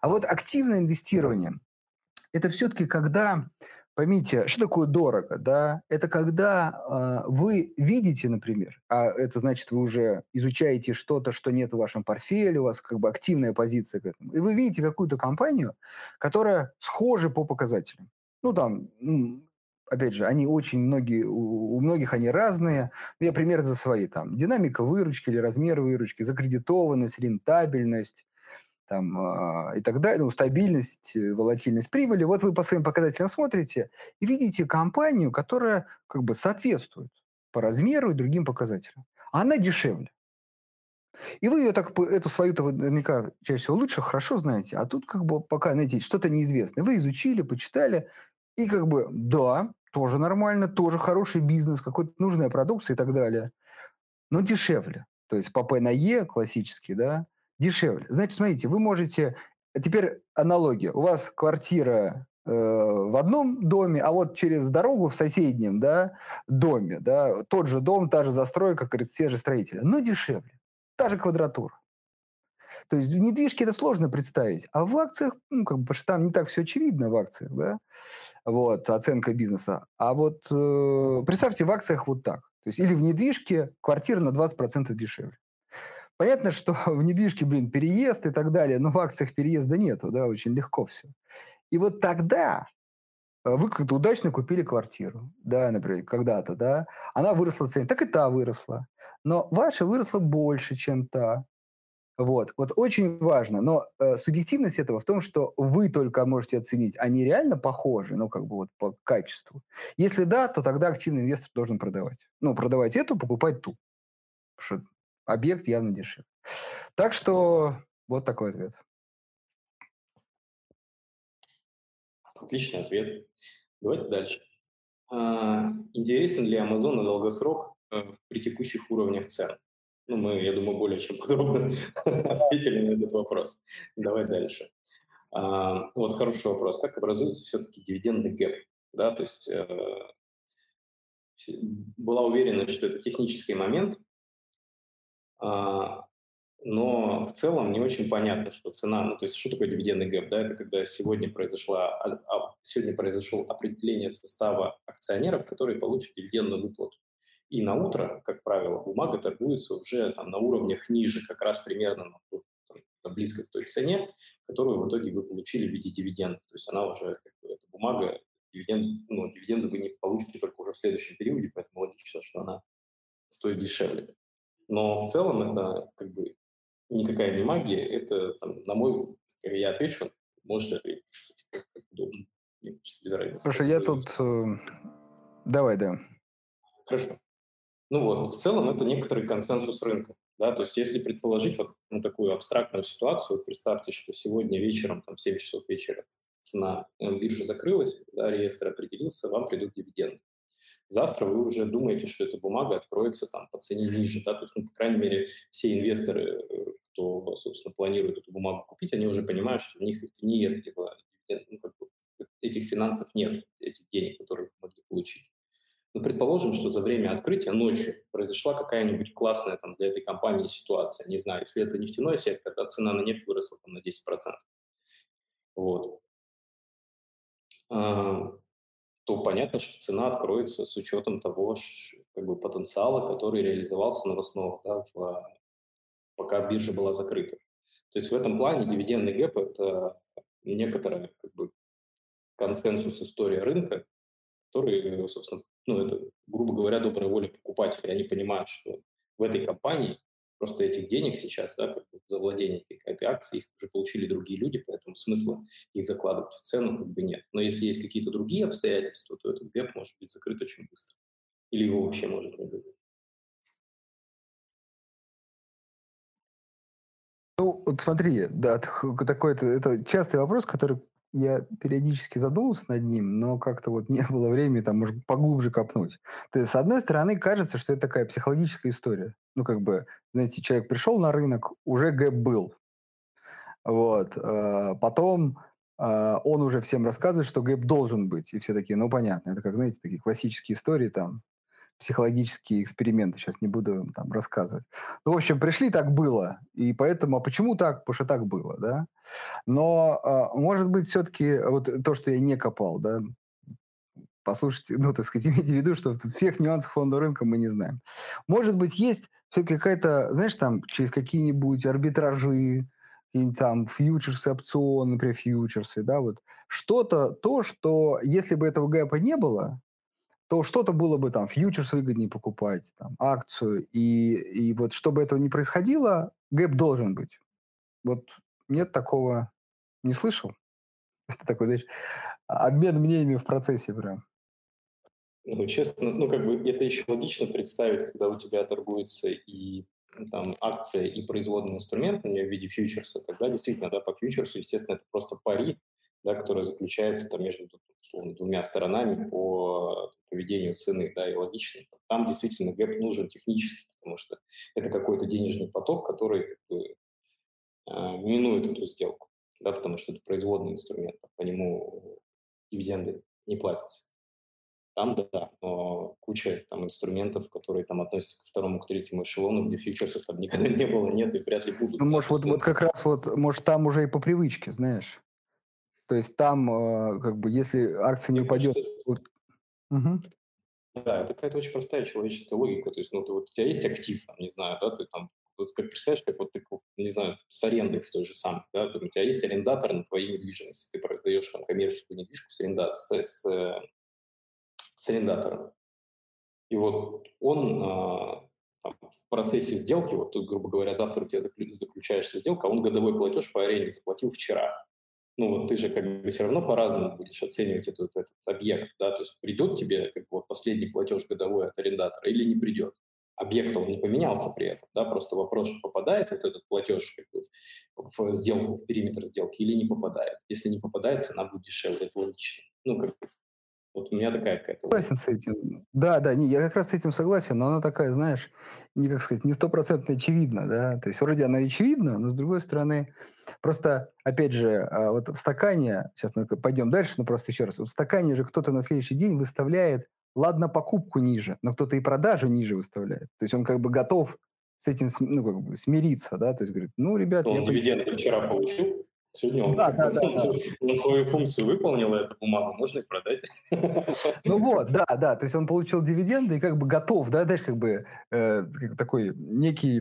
А вот активное инвестирование – это все-таки когда, поймите, что такое дорого, да? Это когда вы видите, например, а это значит, вы уже изучаете что-то, что нет в вашем портфеле, у вас как бы активная позиция к этому, и вы видите какую-то компанию, которая схожа по показателям. Ну, там… Опять же, они очень многие, у многих они разные. Я пример за свои. Там, динамика выручки или размер выручки, закредитованность, рентабельность там, и так далее. Ну, стабильность, волатильность прибыли. Вот вы по своим показателям смотрите и видите компанию, которая как бы соответствует по размеру и другим показателям. Она дешевле. И вы ее так, эту свою-то вы наверняка чаще всего лучше, хорошо знаете. А тут как бы пока, знаете, что-то неизвестное. Вы изучили, почитали. И как бы, да, тоже нормально, тоже хороший бизнес, какой-то нужная продукция и так далее. Но дешевле. То есть по П на Е классический, да, дешевле. Значит, смотрите, вы можете... Теперь аналогия. У вас квартира в одном доме, а вот через дорогу в соседнем, да, доме, да, тот же дом, та же застройка, как говорится, те же строители, но дешевле. Та же квадратура. То есть в недвижке это сложно представить, а в акциях, ну, как бы, потому что там не так все очевидно в акциях, да, вот, оценка бизнеса. А вот представьте в акциях вот так, то есть или в недвижке квартира на 20% дешевле. Понятно, что в недвижке, блин, переезд и так далее, но в акциях переезда нету, да, очень легко все. И вот тогда вы как-то удачно купили квартиру, да, например, когда-то, да, она выросла в цене, так и та выросла, но ваша выросла больше, чем та. Вот очень важно, но субъективность этого в том, что вы только можете оценить, они реально похожи, ну, как бы вот по качеству. Если да, то тогда активный инвестор должен продавать. Ну, продавать эту, покупать ту. Потому что объект явно дешевле. Так что вот такой ответ. Отличный ответ. Давайте дальше. Интересен ли Amazon на долгосрок при текущих уровнях цен? Ну, мы, я думаю, более чем подробно ответили на этот вопрос. Давай дальше. Вот хороший вопрос. Как образуется все-таки дивидендный гэп? Да, то есть была уверенность, что это технический момент, но в целом не очень понятно, что цена... Ну, то есть что такое дивидендный гэп? Да, это когда сегодня произошло определение состава акционеров, которые получат дивидендную выплату. И на утро, как правило, бумага торгуется уже там, на уровнях ниже, как раз примерно там, близко к той цене, которую в итоге вы получили в виде дивидендов. То есть она уже, как бы, эта бумага, дивиденды вы не получите только уже в следующем периоде, поэтому логично, что она стоит дешевле. Но в целом это как бы никакая не магия, это, там, на мой, я отвечу, можете ответить, как удобно, без разницы. Слушай, я тут... Давай, да. Хорошо. Ну вот, в целом это некоторый консенсус рынка, да, то есть если предположить вот такую абстрактную ситуацию, представьте, что сегодня вечером, там, в 7 часов вечера цена биржи закрылась, да, реестр определился, вам придут дивиденды. Завтра вы уже думаете, что эта бумага откроется там по цене ниже, да, то есть, ну, по крайней мере, все инвесторы, кто, собственно, планирует эту бумагу купить, они уже понимают, что у них нет либо, этих финансов нет, этих денег, которые могли получить. Но предположим, что за время открытия ночью произошла какая-нибудь классная там, для этой компании ситуация. Не знаю, если это нефтяной сектор, то цена на нефть выросла там, на 10%. Вот. То понятно, что цена откроется с учетом того как бы, потенциала, который реализовался на основах, да, пока биржа была закрыта. То есть в этом плане дивидендный гэп – это некоторая как бы, консенсус истории рынка, который, собственно, это, грубо говоря, добрая воля покупателей. Они понимают, что в этой компании просто этих денег сейчас, да, как бы за владение этой акцией, их уже получили другие люди, поэтому смысла их закладывать в цену как бы нет. Но если есть какие-то другие обстоятельства, то этот гэп может быть закрыт очень быстро. Или его вообще может не быть. Ну, вот смотри, да, такой это частый вопрос, который я периодически задумывался над ним, но как-то вот не было времени, там, может, поглубже копнуть. То есть, с одной стороны, кажется, что это такая психологическая история. Ну, как бы, знаете, человек пришел на рынок, уже гэп был. Вот. Потом он уже всем рассказывает, что гэп должен быть. И все такие, ну, понятно. Это как, знаете, такие классические истории, там, психологические эксперименты. Сейчас не буду вам там рассказывать. Ну, в общем, пришли, так было. И поэтому, а почему так? Потому что так было, да? Но, может быть, все-таки вот то, что я не копал, да, послушайте, ну, так сказать, имейте в виду, что тут всех нюансов фондового рынка мы не знаем. Может быть, есть все-таки какая-то, знаешь, там, через какие-нибудь арбитражи, какие-нибудь там фьючерсы, опционы, например, фьючерсы, да, вот, что-то, то, что, если бы этого гэпа не было, то что-то было бы там, фьючерс выгоднее покупать, там, акцию, и вот, чтобы этого не происходило, гэп должен быть. Вот нет такого, не слышал? Это такой, знаешь, обмен мнениями в процессе прям. Ну, честно, ну, как бы это еще логично представить, когда у тебя торгуется и там акция, и производный инструмент на нее в виде фьючерса, тогда действительно, да, по фьючерсу, естественно, это просто пари, да, которая заключается там между, условно, двумя сторонами по поведению цены, да, и логично. Там действительно гэп нужен технически, потому что это какой-то денежный поток, который минует эту сделку, да, потому что это производный инструмент, по нему дивиденды не платятся. Там, да, но куча там, инструментов, которые там, относятся ко второму, к третьему эшелону, где фьючерсов там никогда не было, нет и вряд ли будут. Ну, может, вот как раз вот, может, там уже и по привычке, знаешь. То есть там, как бы, если акция не упадет... Вот... Угу. Да, это какая-то очень простая человеческая логика. То есть, ну, ты, вот, у тебя есть актив, там, не знаю, да, ты там, вот, как представляешь, как вот ты, не знаю, с арендой с той же самой, да, у тебя есть арендатор на твоей недвижимости, ты продаешь там коммерческую недвижку с арендатором. И вот он там, в процессе сделки, вот тут, грубо говоря, завтра у тебя заключается сделка, он годовой платеж по аренде заплатил вчера. Ну, вот ты же как бы все равно по-разному будешь оценивать этот объект, да, то есть придет тебе как бы, вот, последний платеж годовой от арендатора или не придет. Объект он не поменялся при этом, да, просто вопрос, что попадает вот этот платеж как бы, в сделку, в периметр сделки или не попадает. Если не попадает, цена будет дешевле, это логично. Ну, как бы, вот у меня такая какая-то... Согласен с этим. Да, да, не, я как раз с этим согласен, но она такая, знаешь, не, как сказать, не стопроцентно очевидна, да, то есть вроде она очевидна, но с другой стороны... Просто, опять же, вот в стакане, сейчас пойдем дальше, но просто еще раз, в стакане же кто-то на следующий день выставляет, ладно, покупку ниже, но кто-то и продажу ниже выставляет. То есть он как бы готов с этим ну, как бы смириться, да, то есть говорит, ну, ребят... Он дивиденды вчера получил, сегодня он на свою функцию выполнил эту бумагу, можно и продать. Ну вот, да, да, то есть он получил дивиденды и как бы готов, да, знаешь, как бы такой некий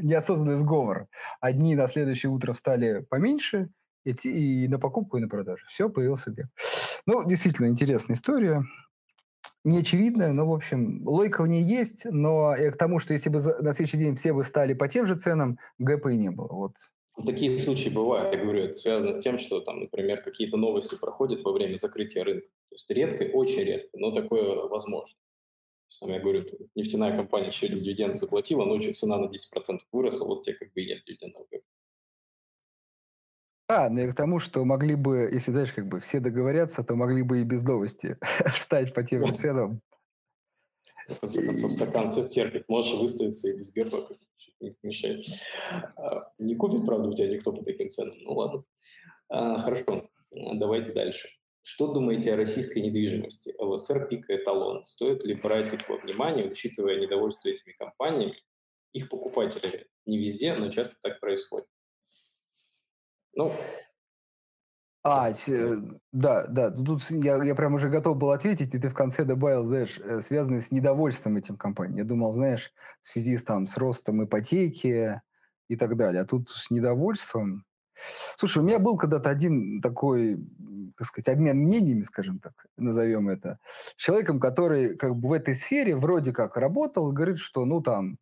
неосознанный сговор. Одни на следующее утро встали поменьше и на покупку, и на продажу. Все, появился гэп. Ну, действительно, интересная история. Неочевидная, но, в общем, логика в ней есть, но я к тому, что если бы на следующий день все бы стали по тем же ценам, гэпа и не было, вот. Такие случаи бывают, я говорю, это связано с тем, что, там, например, какие-то новости проходят во время закрытия рынка. То есть редко, очень редко, но такое возможно. То есть, там, я говорю, нефтяная компания еще дивиденды заплатила, ночью цена на 10% выросла, вот тебе как бы и нет дивидендов. Да, но я к тому, что могли бы, если, знаешь, как бы все договорятся, то могли бы и без новости встать по тем же ценам. В конце концов, стакан терпит, можешь выставиться и без гэпа. Никто не мешает. Не купит, правда, у тебя никто по таким ценам. Ну ладно. Хорошо, давайте дальше. Что думаете о российской недвижимости? ЛСР, Пик и Эталон. Стоит ли брать их во внимание, учитывая недовольство этими компаниями? Их покупатели не везде, но часто так происходит. Ну... Да, тут я прям уже готов был ответить, и ты в конце добавил, знаешь, связанные с недовольством этим компаниям. Я думал, знаешь, в связи с ростом ипотеки и так далее. А тут с недовольством... Слушай, у меня был когда-то один такой, как сказать, обмен мнениями, скажем так, назовем это, с человеком, который как бы в этой сфере вроде как работал, говорит, что, ну, там,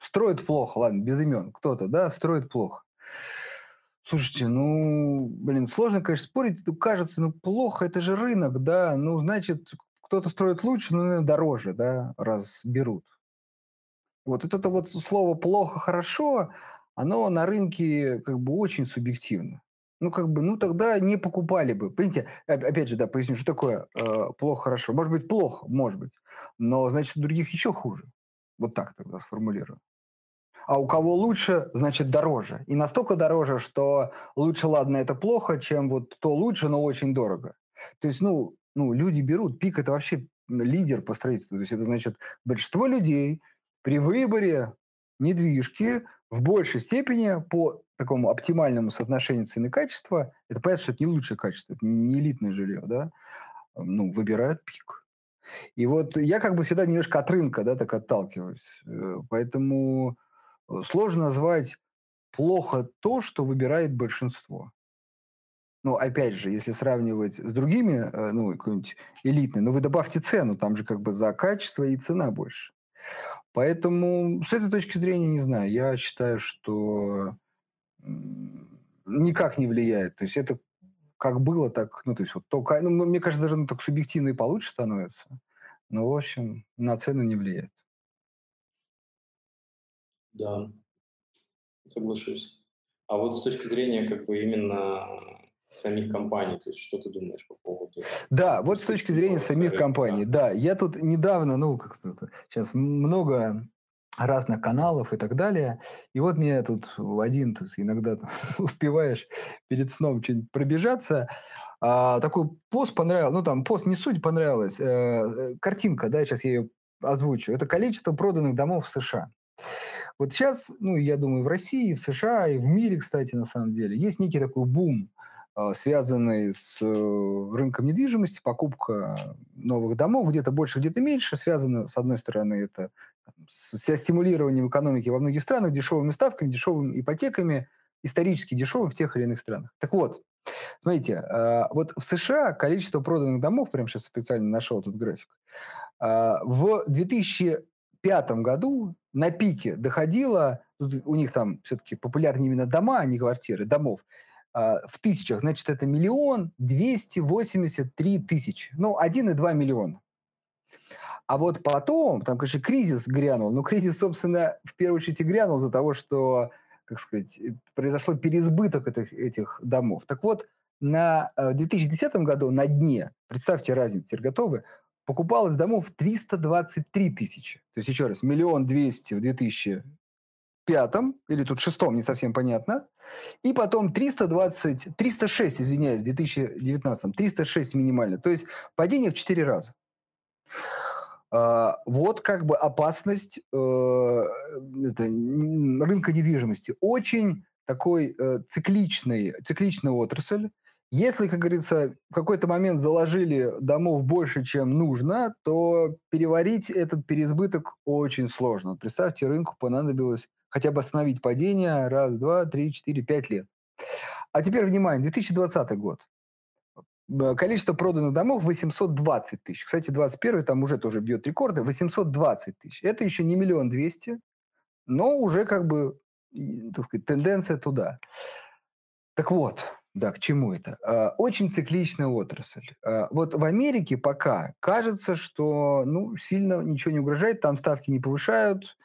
строит плохо, ладно, без имен, кто-то, да, строит плохо. Слушайте, ну, блин, сложно, конечно, спорить, кажется, ну, плохо, это же рынок, да, ну, значит, кто-то строит лучше, но, наверное, дороже, да, раз берут. Вот это вот слово «плохо», «хорошо», оно на рынке как бы очень субъективно. Ну, как бы, ну, тогда не покупали бы. Понимаете, опять же, да, поясню, что такое «плохо», «хорошо». Может быть, плохо, может быть, но, значит, у других еще хуже. Вот так тогда сформулирую. А у кого лучше, значит, дороже. И настолько дороже, что лучше, ладно, это плохо, чем вот то лучше, но очень дорого. То есть, ну люди берут, Пик – это вообще лидер по строительству. То есть, это значит, большинство людей при выборе недвижки в большей степени по такому оптимальному соотношению цены и качества, это понятно, что это не лучшее качество, это не элитное жилье, да, ну, выбирают Пик. И вот я как бы всегда немножко от рынка, да, так отталкиваюсь. Поэтому... Сложно назвать плохо то, что выбирает большинство. Ну, опять же, если сравнивать с другими, ну, какой-нибудь элитный, но вы добавьте цену, там же как бы за качество и цена больше. Поэтому с этой точки зрения, не знаю, я считаю, что никак не влияет. То есть это как было, так, ну, то есть вот только, ну, мне кажется, даже ну, так субъективно и получше становится. Но, в общем, на цену не влияет. Да, соглашусь. А вот с точки зрения как бы именно самих компаний, то есть что ты думаешь по поводу... Да, вот с точки зрения самих компаний, да. Я тут недавно, ну, как-то сейчас много разных каналов и так далее, и вот мне тут один, ты иногда успеваешь перед сном что-нибудь пробежаться, такой пост понравился, ну, там, пост не суть понравилась, картинка, да, сейчас я ее озвучу, это количество проданных домов в США. Вот сейчас, ну, я думаю, в России, и в США, и в мире, кстати, на самом деле, есть некий такой бум, связанный с рынком недвижимости, покупка новых домов, где-то больше, где-то меньше, связано, с одной стороны, это со стимулированием экономики во многих странах, дешевыми ставками, дешевыми ипотеками, исторически дешевыми в тех или иных странах. Так вот, смотрите, вот в США количество проданных домов, прямо сейчас специально нашел этот график, в 2005 году на пике доходило, у них там все-таки популярны именно дома, а не квартиры, домов, в тысячах, значит, это 1 283 000, ну, 1,2 миллиона. А вот потом, там, конечно, кризис грянул, но кризис, собственно, в первую очередь и грянул из-за того, что, как сказать, произошло переизбыток этих домов. Так вот, в 2010 году на дне, представьте разницу, теперь готовы, покупалось домов 323 000. То есть, еще раз, 1 200 000 в 2005-м, или тут 2006-м, не совсем понятно. И потом 306, в 2019-м, 306 минимально. То есть, падение в 4 раза. Вот как бы опасность рынка недвижимости. Очень такой цикличная отрасль. Если, как говорится, в какой-то момент заложили домов больше, чем нужно, то переварить этот переизбыток очень сложно. Представьте, рынку понадобилось хотя бы остановить падение 1, 2, 3, 4, 5 лет. А теперь, внимание, 2020 год. Количество проданных домов 820 000. Кстати, 21-й там уже тоже бьет рекорды. 820 000. Это еще не 1 200 000, но уже как бы, так сказать, тенденция туда. Так вот... Да, к чему это? Очень цикличная отрасль. Вот в Америке пока кажется, что ну, сильно ничего не угрожает, там ставки не повышают,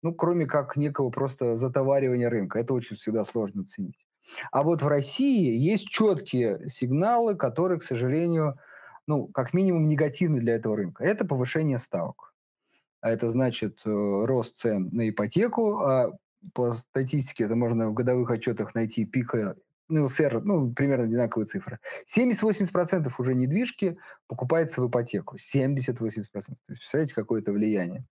ну, кроме как некого просто затоваривания рынка. Это очень всегда сложно оценить. А вот в России есть четкие сигналы, которые, к сожалению, ну, как минимум негативны для этого рынка. Это повышение ставок. Это значит рост цен на ипотеку, по статистике, это можно в годовых отчетах найти пика, ну, ЛСР, ну, примерно одинаковые цифры. 70-80% уже недвижки покупается в ипотеку. 70-80%. То есть, представляете, какое это влияние.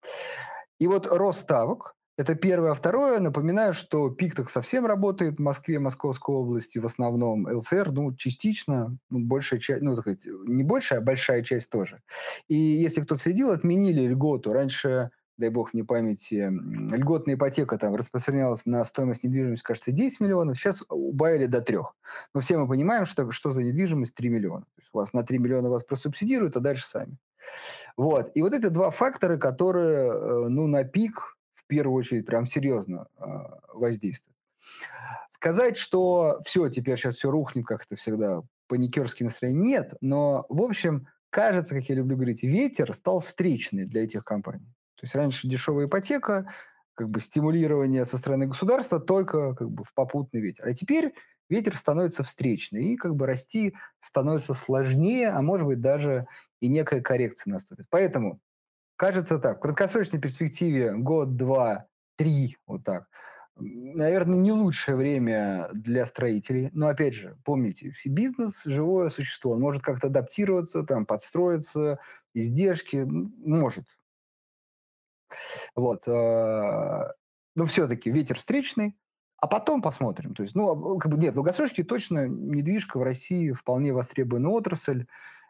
И вот рост ставок, это первое. А второе, напоминаю, что пик так совсем работает в Москве, Московской области, в основном ЛСР, ну, частично, большая часть, ну, так сказать, не большая, а большая часть тоже. И если кто-то следил, отменили льготу. Раньше, дай бог мне памяти, льготная ипотека там распространялась на стоимость недвижимости, кажется, 10 миллионов, сейчас убавили до 3. Но все мы понимаем, что за недвижимость 3 миллиона. То есть у вас на 3 миллиона вас просубсидируют, а дальше сами. Вот. И вот эти два фактора, которые, ну, на пик, в первую очередь, прям серьезно воздействуют. Сказать, что все, теперь сейчас все рухнет, как это всегда, паникерские настроения, нет, но, в общем, кажется, как я люблю говорить, ветер стал встречный для этих компаний. То есть раньше дешевая ипотека, как бы стимулирование со стороны государства только как бы в попутный ветер. А теперь ветер становится встречный, и как бы расти становится сложнее, а может быть даже и некая коррекция наступит. Поэтому кажется так, в краткосрочной перспективе год, два, три, вот так, наверное, не лучшее время для строителей. Но опять же, помните, бизнес – живое существо, он может как-то адаптироваться, там, подстроиться, издержки, может. Вот. Но все-таки ветер встречный, а потом посмотрим. То есть, ну, как бы, нет, в долгосрочке точно недвижка в России вполне востребованная отрасль,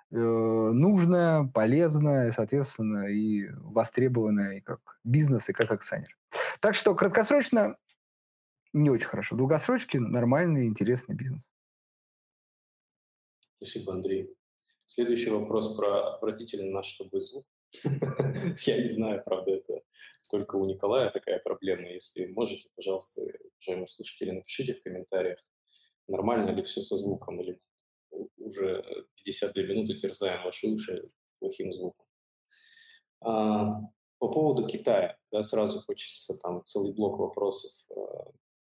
нужная, полезная, соответственно, и востребованная и как бизнес, и как акционер. Так что краткосрочно не очень хорошо. В долгосрочке нормальный, интересный бизнес. Спасибо, Андрей. Следующий вопрос про отвратительный наш тобой звук. Я не знаю, правда, это только у Николая такая проблема. Если можете, пожалуйста, уважаемые слушатели, напишите в комментариях, нормально ли все со звуком, или уже 52 минуты терзаем ваши уши плохим звуком. По поводу Китая, да, сразу хочется там целый блок вопросов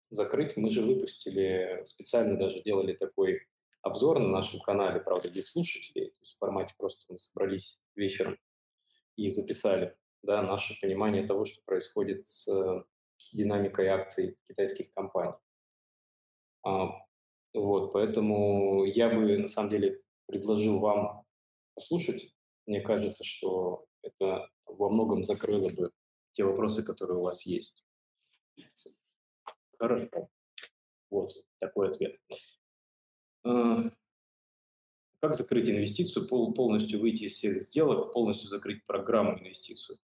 закрыть. Мы же выпустили, специально даже делали такой обзор на нашем канале, правда, для слушателей, то есть в формате просто мы собрались вечером и записали, да, наше понимание того, что происходит с динамикой акций китайских компаний. Вот, поэтому я бы, на самом деле, предложил вам послушать. Мне кажется, что это во многом закрыло бы те вопросы, которые у вас есть. Хорошо. Вот такой ответ. Как закрыть инвестицию, полностью выйти из всех сделок, полностью закрыть программу инвестицию?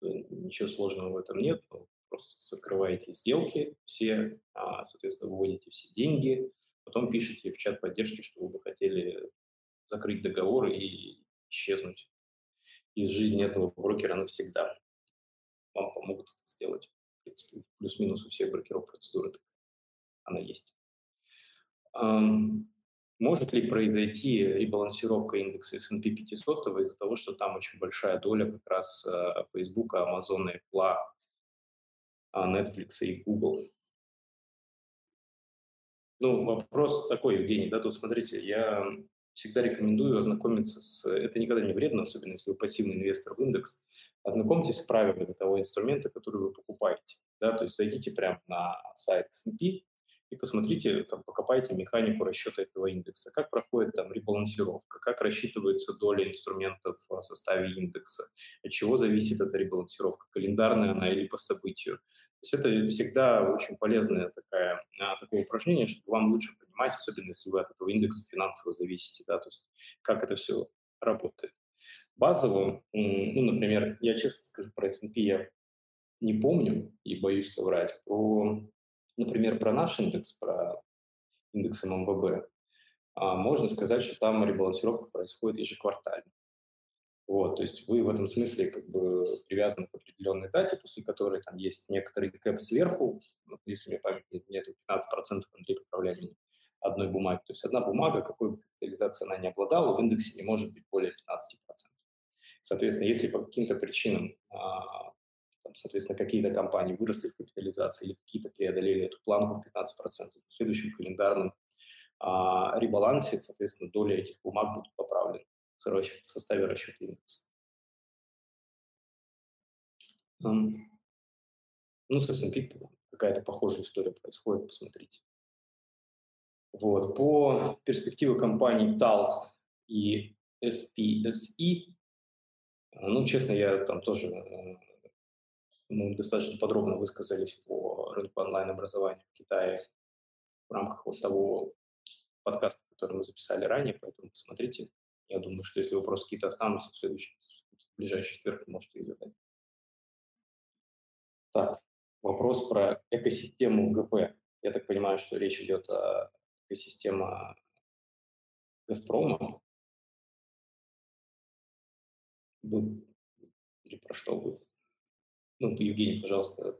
Ничего сложного в этом нет. Просто закрываете сделки все, соответственно, выводите все деньги, потом пишите в чат поддержки, что вы бы хотели закрыть договор и исчезнуть из жизни этого брокера навсегда. Вам помогут это сделать. В принципе, плюс-минус у всех брокеров процедура она есть. Может ли произойти ребалансировка индекса S&P 500 из-за того, что там очень большая доля как раз Facebook, Amazon, Apple, Netflix и Google? Ну, вопрос такой, Евгений, да, тут смотрите, я всегда рекомендую ознакомиться с... Это никогда не вредно, особенно если вы пассивный инвестор в индекс. Ознакомьтесь с правилами того инструмента, который вы покупаете, да, то есть зайдите прямо на сайт S&P, и посмотрите, там, покопайте механику расчета этого индекса, как проходит там ребалансировка, как рассчитывается доля инструментов в составе индекса, от чего зависит эта ребалансировка, календарная она или по событию. То есть это всегда очень полезное такое упражнение, чтобы вам лучше понимать, особенно если вы от этого индекса финансово зависите, да, то есть как это все работает. Базово, ну, например, я честно скажу, про S&P я не помню и боюсь соврать, Например, про наш индекс, про индекс ММВБ, можно сказать, что там ребалансировка происходит ежеквартально. Вот, то есть вы в этом смысле как бы привязаны к определенной дате, после которой там есть некоторый кэп сверху, если мне память не изменяет, 15% при поправлении одной бумаги. То есть одна бумага, какой бы капитализации она ни обладала, в индексе не может быть более 15%. Соответственно, если по каким-то причинам соответственно, какие-то компании выросли в капитализации или какие-то преодолели эту планку в 15%. В следующем календарном ребалансе, соответственно, доля этих бумаг будут поправлены в составе расчета индекса. Ну, с S&P какая-то похожая история происходит, посмотрите. Вот. По перспективе компаний TAL и SPSE, ну, честно, я там тоже, мы достаточно подробно высказались по рынку онлайн-образования в Китае в рамках вот того подкаста, который мы записали ранее, поэтому посмотрите. Я думаю, что если вопросы какие-то останутся, в следующий, в ближайший четверг можете их задать. Так, вопрос про экосистему ГП. Я так понимаю, что речь идет о экосистеме Газпрома. Или про что будет? Ну, Евгений, пожалуйста,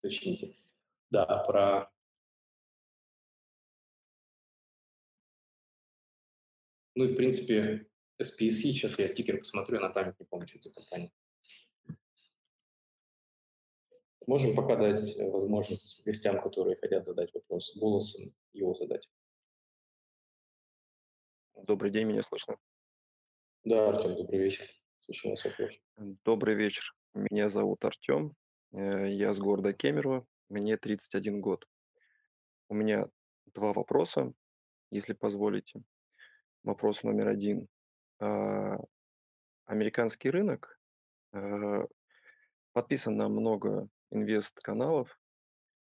уточните. Да, про... Ну и, в принципе, SPSE, сейчас я тикер посмотрю, на память не помню, что это компания. Можем пока дать возможность гостям, которые хотят задать вопрос голосом, его задать. Добрый день, меня слышно? Да, Артем, добрый вечер. Слышу вас вопрос. Добрый вечер, меня зовут Артем, я с города Кемерово, мне 31 год. У меня два вопроса, если позволите. Вопрос номер один. Американский рынок подписан на много инвест-каналов,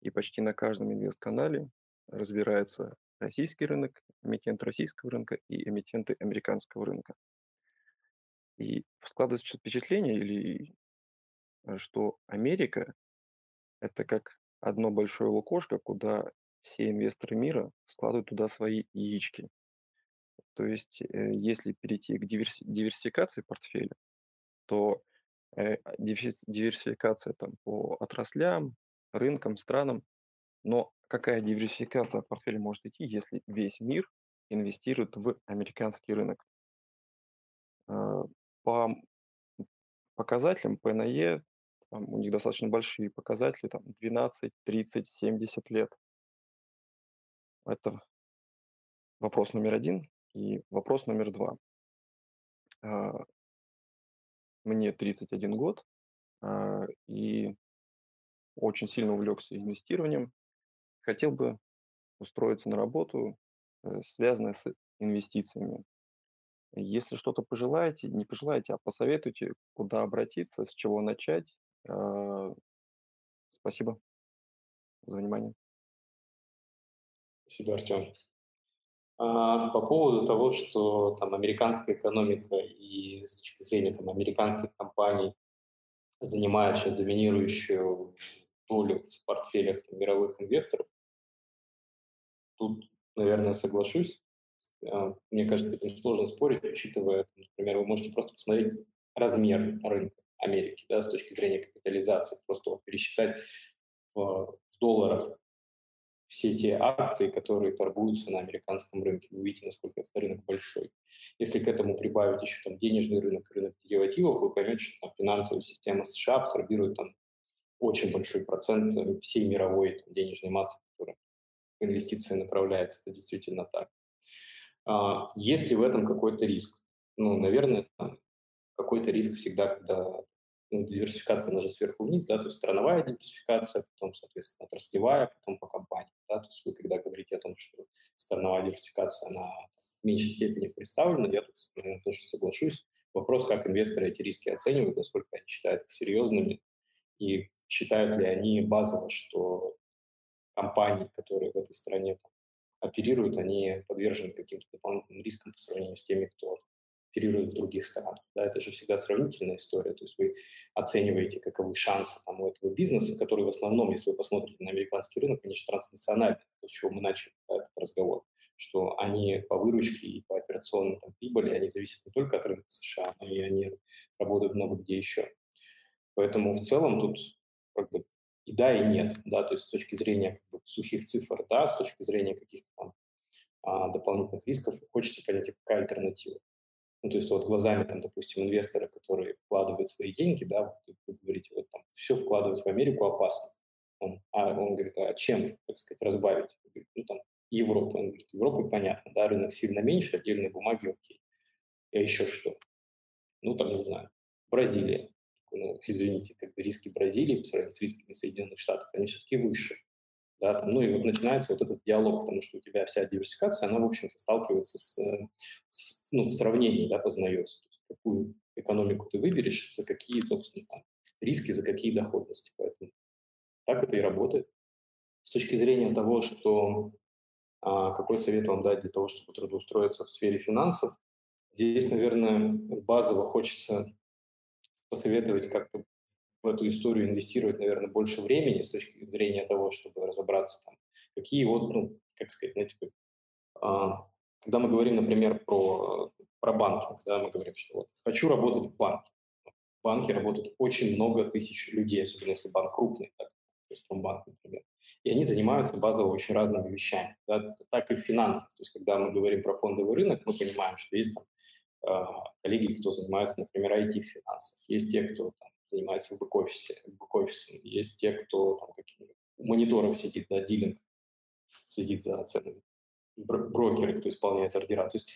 и почти на каждом инвест-канале разбирается российский рынок, эмитент российского рынка и эмитенты американского рынка. И складывается впечатление, что Америка – это как одно большое лукошко, куда все инвесторы мира складывают туда свои яички. То есть, если перейти к диверсификации портфеля, то диверсификация там по отраслям, рынкам, странам, но какая диверсификация портфеля может идти, если весь мир инвестирует в американский рынок? По показателям ПНЕ, у них достаточно большие показатели, там 12, 30, 70 лет. Это вопрос номер один. И вопрос номер два. Мне 31 год, и очень сильно увлекся инвестированием. Хотел бы устроиться на работу, связанную с инвестициями. Если что-то пожелаете, не пожелаете, а посоветуйте, куда обратиться, с чего начать. Спасибо за внимание. Спасибо, Артем. По поводу того, что там американская экономика и с точки зрения там, американских компаний занимает сейчас доминирующую долю в портфелях там, мировых инвесторов, тут, наверное, соглашусь. Мне кажется, это сложно спорить, учитывая, например, вы можете просто посмотреть размер рынка Америки, да, с точки зрения капитализации, просто вот пересчитать в долларах все те акции, которые торгуются на американском рынке. Вы увидите, насколько этот рынок большой. Если к этому прибавить еще там, денежный рынок, рынок деривативов, вы поймете, что там, финансовая система США абсорбирует там, очень большой процент всей мировой там, денежной массы, которая в инвестиции направляется. Это действительно так. Есть ли в этом какой-то риск? Ну, наверное, какой-то риск всегда, когда... Ну, диверсификация, она же сверху вниз, да, то есть страновая диверсификация, потом, соответственно, отраслевая, потом по компаниям, да, то есть вы, когда говорите о том, что страновая диверсификация, она в меньшей степени представлена, я тут, наверное, тоже соглашусь. Вопрос, как инвесторы эти риски оценивают, насколько они считают их серьезными, и считают ли они базово, что компании, которые в этой стране оперируют, они подвержены каким-то дополнительным рискам по сравнению с теми, кто оперируют в других странах. Да, это же всегда сравнительная история. То есть вы оцениваете, каковы шансы там, у этого бизнеса, который в основном, если вы посмотрите на американский рынок, они же транснациональные, то, с чего мы начали этот разговор, что они по выручке и по операционной там, прибыли, они зависят не только от рынка США, но и они работают много где еще. Поэтому в целом тут как бы и да, и нет. Да, то есть с точки зрения как бы, сухих цифр, да, с точки зрения каких-то там, дополнительных рисков, хочется понять, какая альтернатива. Ну, то есть вот глазами, там, допустим, инвестора, который вкладывает свои деньги, да, вы говорите, вот там все вкладывать в Америку опасно. Он говорит, а чем, так сказать, разбавить? Он говорит, ну, там, Европу. Он говорит, Европу понятно, да, рынок сильно меньше, отдельные бумаги, окей. А еще что? Ну, там, не знаю, Бразилия. ну, извините, как бы риски Бразилии по сравнению с рисками Соединенных Штатов, они все-таки выше. Да, там, ну и вот начинается вот этот диалог, потому что у тебя вся диверсификация, она, в общем-то, сталкивается ну, в сравнении, да, познается, какую экономику ты выберешь, за какие, собственно, там, риски, за какие доходности. Поэтому так это и работает. С точки зрения того, что какой совет вам дать для того, чтобы трудоустроиться в сфере финансов, здесь, наверное, базово хочется посоветовать как-то в эту историю инвестировать, наверное, больше времени с точки зрения того, чтобы разобраться, там, какие вот, ну, как сказать, знаете, когда мы говорим, например, про банки, да, мы говорим, что вот, хочу работать в банке. В банке работают очень много тысяч людей, особенно если банк крупный, так, то есть Газпромбанк, например. И они занимаются базово очень разными вещами, да, так и в финансах. То есть когда мы говорим про фондовый рынок, мы понимаем, что есть там коллеги, кто занимается, например, IT в финансах, есть те, кто там, занимается в бэк-офисе, есть те, кто там, у мониторов сидит, да, дилинг, следит за ценами, брокеры, кто исполняет ордера. То есть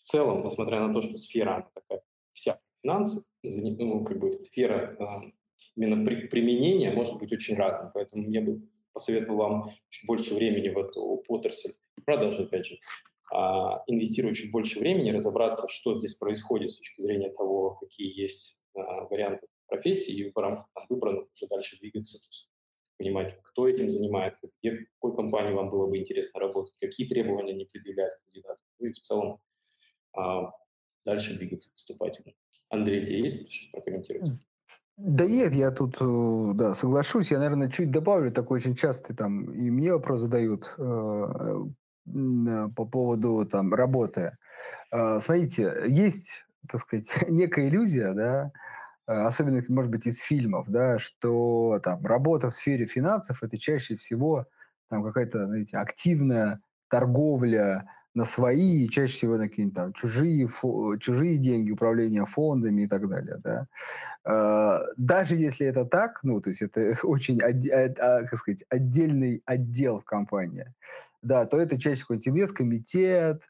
в целом, несмотря на то, что сфера такая вся финансов, ну, как бы сфера именно применения может быть очень разной, поэтому я бы посоветовал вам чуть больше времени в эту отрасль, продажи, опять же, инвестировать чуть больше времени, разобраться, что здесь происходит с точки зрения того, какие есть варианты профессии, и в рамках выбранных уже дальше двигаться, то есть понимать, кто этим занимается, где, в какой компании вам было бы интересно работать, какие требования они предъявляют кандидатам, ну и в целом дальше двигаться поступательно. Андрей, тебе есть что прокомментировать? Да нет, я тут, да, соглашусь. Я, наверное, чуть добавлю, такой очень частый там и мне вопрос задают по поводу там работы. Смотрите, есть, так сказать, некая иллюзия, да, особенно, может быть, из фильмов, да, что там работа в сфере финансов – это чаще всего там какая-то, знаете, активная торговля на свои, чаще всего на какие-нибудь там чужие деньги, управление фондами и так далее, да. Даже если это так, ну, то есть это очень, как сказать, отдельный отдел в компании, да, то это чаще какой-нибудь инвесткомитет,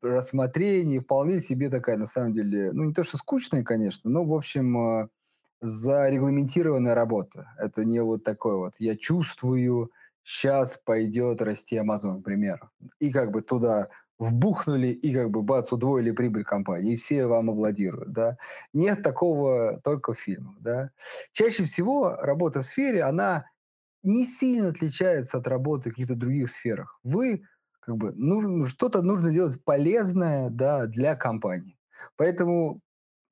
рассмотрение, вполне себе такая, на самом деле, ну, не то что скучная, конечно, но, в общем, зарегламентированная работа. Это не вот такое вот «я чувствую, сейчас пойдет расти Amazon», к примеру. И как бы туда вбухнули, и как бы бац, удвоили прибыль компании, и все вам аплодируют, да. Нет такого только в фильмах, да. Чаще всего работа в сфере, она не сильно отличается от работы в каких-то других сферах. Вы, как бы, что-то нужно делать полезное, да, для компании. Поэтому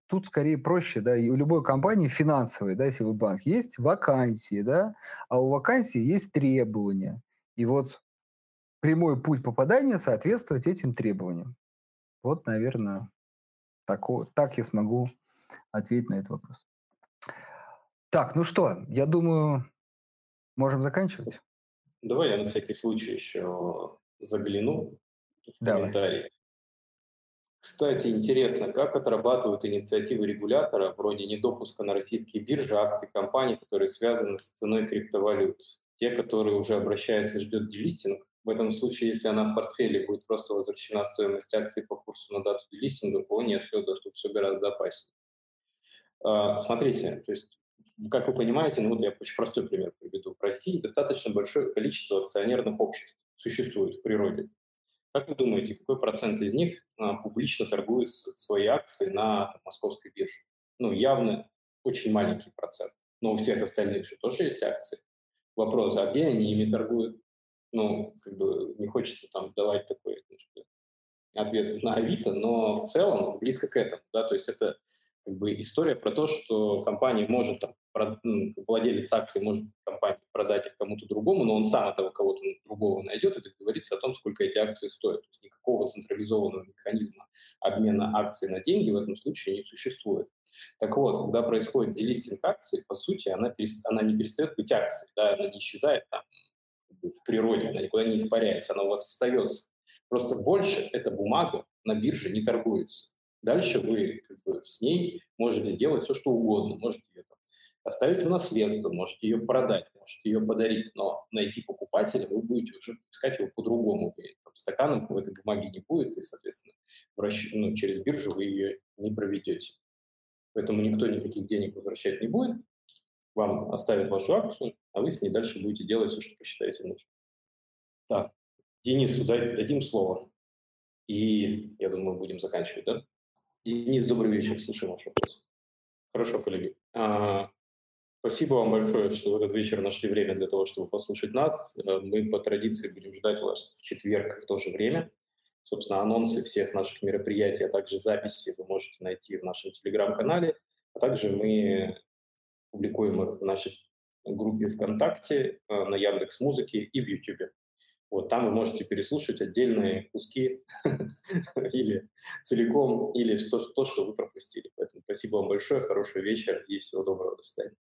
тут скорее проще, да, и у любой компании финансовой, да, если вы банк, есть вакансии, да, а у вакансии есть требования. И вот прямой путь попадания соответствовать этим требованиям. Вот, наверное, так я смогу ответить на этот вопрос. Так, ну что, я думаю, можем заканчивать? Давай я на всякий случай еще загляну в комментарии. Кстати, интересно, как отрабатывают инициативы регулятора вроде недопуска на российские биржи акций компаний, которые связаны с ценой криптовалют. Те, которые уже обращаются и ждет делистинг. В этом случае, если она в портфеле, будет просто возвращена стоимость акций по курсу на дату делистинга, у кого нет Федора, что все гораздо опаснее. Смотрите, то есть, как вы понимаете, ну вот я очень простой пример приведу. В России достаточно большое количество акционерных обществ существует в природе. Как вы думаете, какой процент из них публично торгует свои акции на там, московской бирже? Ну, явно очень маленький процент. Но у всех остальных же тоже есть акции. Вопрос, а где они ими торгуют? Ну, как бы не хочется там давать такой ответ на Авито, но в целом близко к этому. Да? То есть это как бы история про то, что компания может, там, владелец акций может компании продать их кому-то другому, но он сам этого кого-то другого найдет, и договорится о том, сколько эти акции стоят. То есть никакого централизованного механизма обмена акций на деньги в этом случае не существует. Так вот, когда происходит делистинг акций, по сути, она не перестает быть акцией, да, она не исчезает там, в природе, она никуда не испаряется, она у вас остается. Просто больше эта бумага на бирже не торгуется. Дальше вы как бы, с ней можете делать все, что угодно. Можете ее там, оставить в наследство, можете ее продать, можете ее подарить, но найти покупателя вы будете уже искать его по-другому. Стаканом в этой бумаге не будет, и, соответственно, через биржу вы ее не проведете. Поэтому никто никаких денег возвращать не будет. Вам оставят вашу акцию, а вы с ней дальше будете делать все, что посчитаете нужным. Так, Денису дадим слово. И, я думаю, будем заканчивать, да? Денис, добрый вечер, слушаем ваш вопрос. Хорошо, коллеги. Спасибо вам большое, что в этот вечер нашли время для того, чтобы послушать нас. Мы по традиции будем ждать вас в четверг в то же время. Собственно, анонсы всех наших мероприятий, а также записи вы можете найти в нашем Telegram-канале. А также мы публикуем их в нашей группе ВКонтакте, на Яндекс.Музыке и в YouTube. Вот там вы можете переслушать отдельные куски или целиком, или то, что вы пропустили. Поэтому спасибо вам большое, хорошего вечера и всего доброго. До свидания.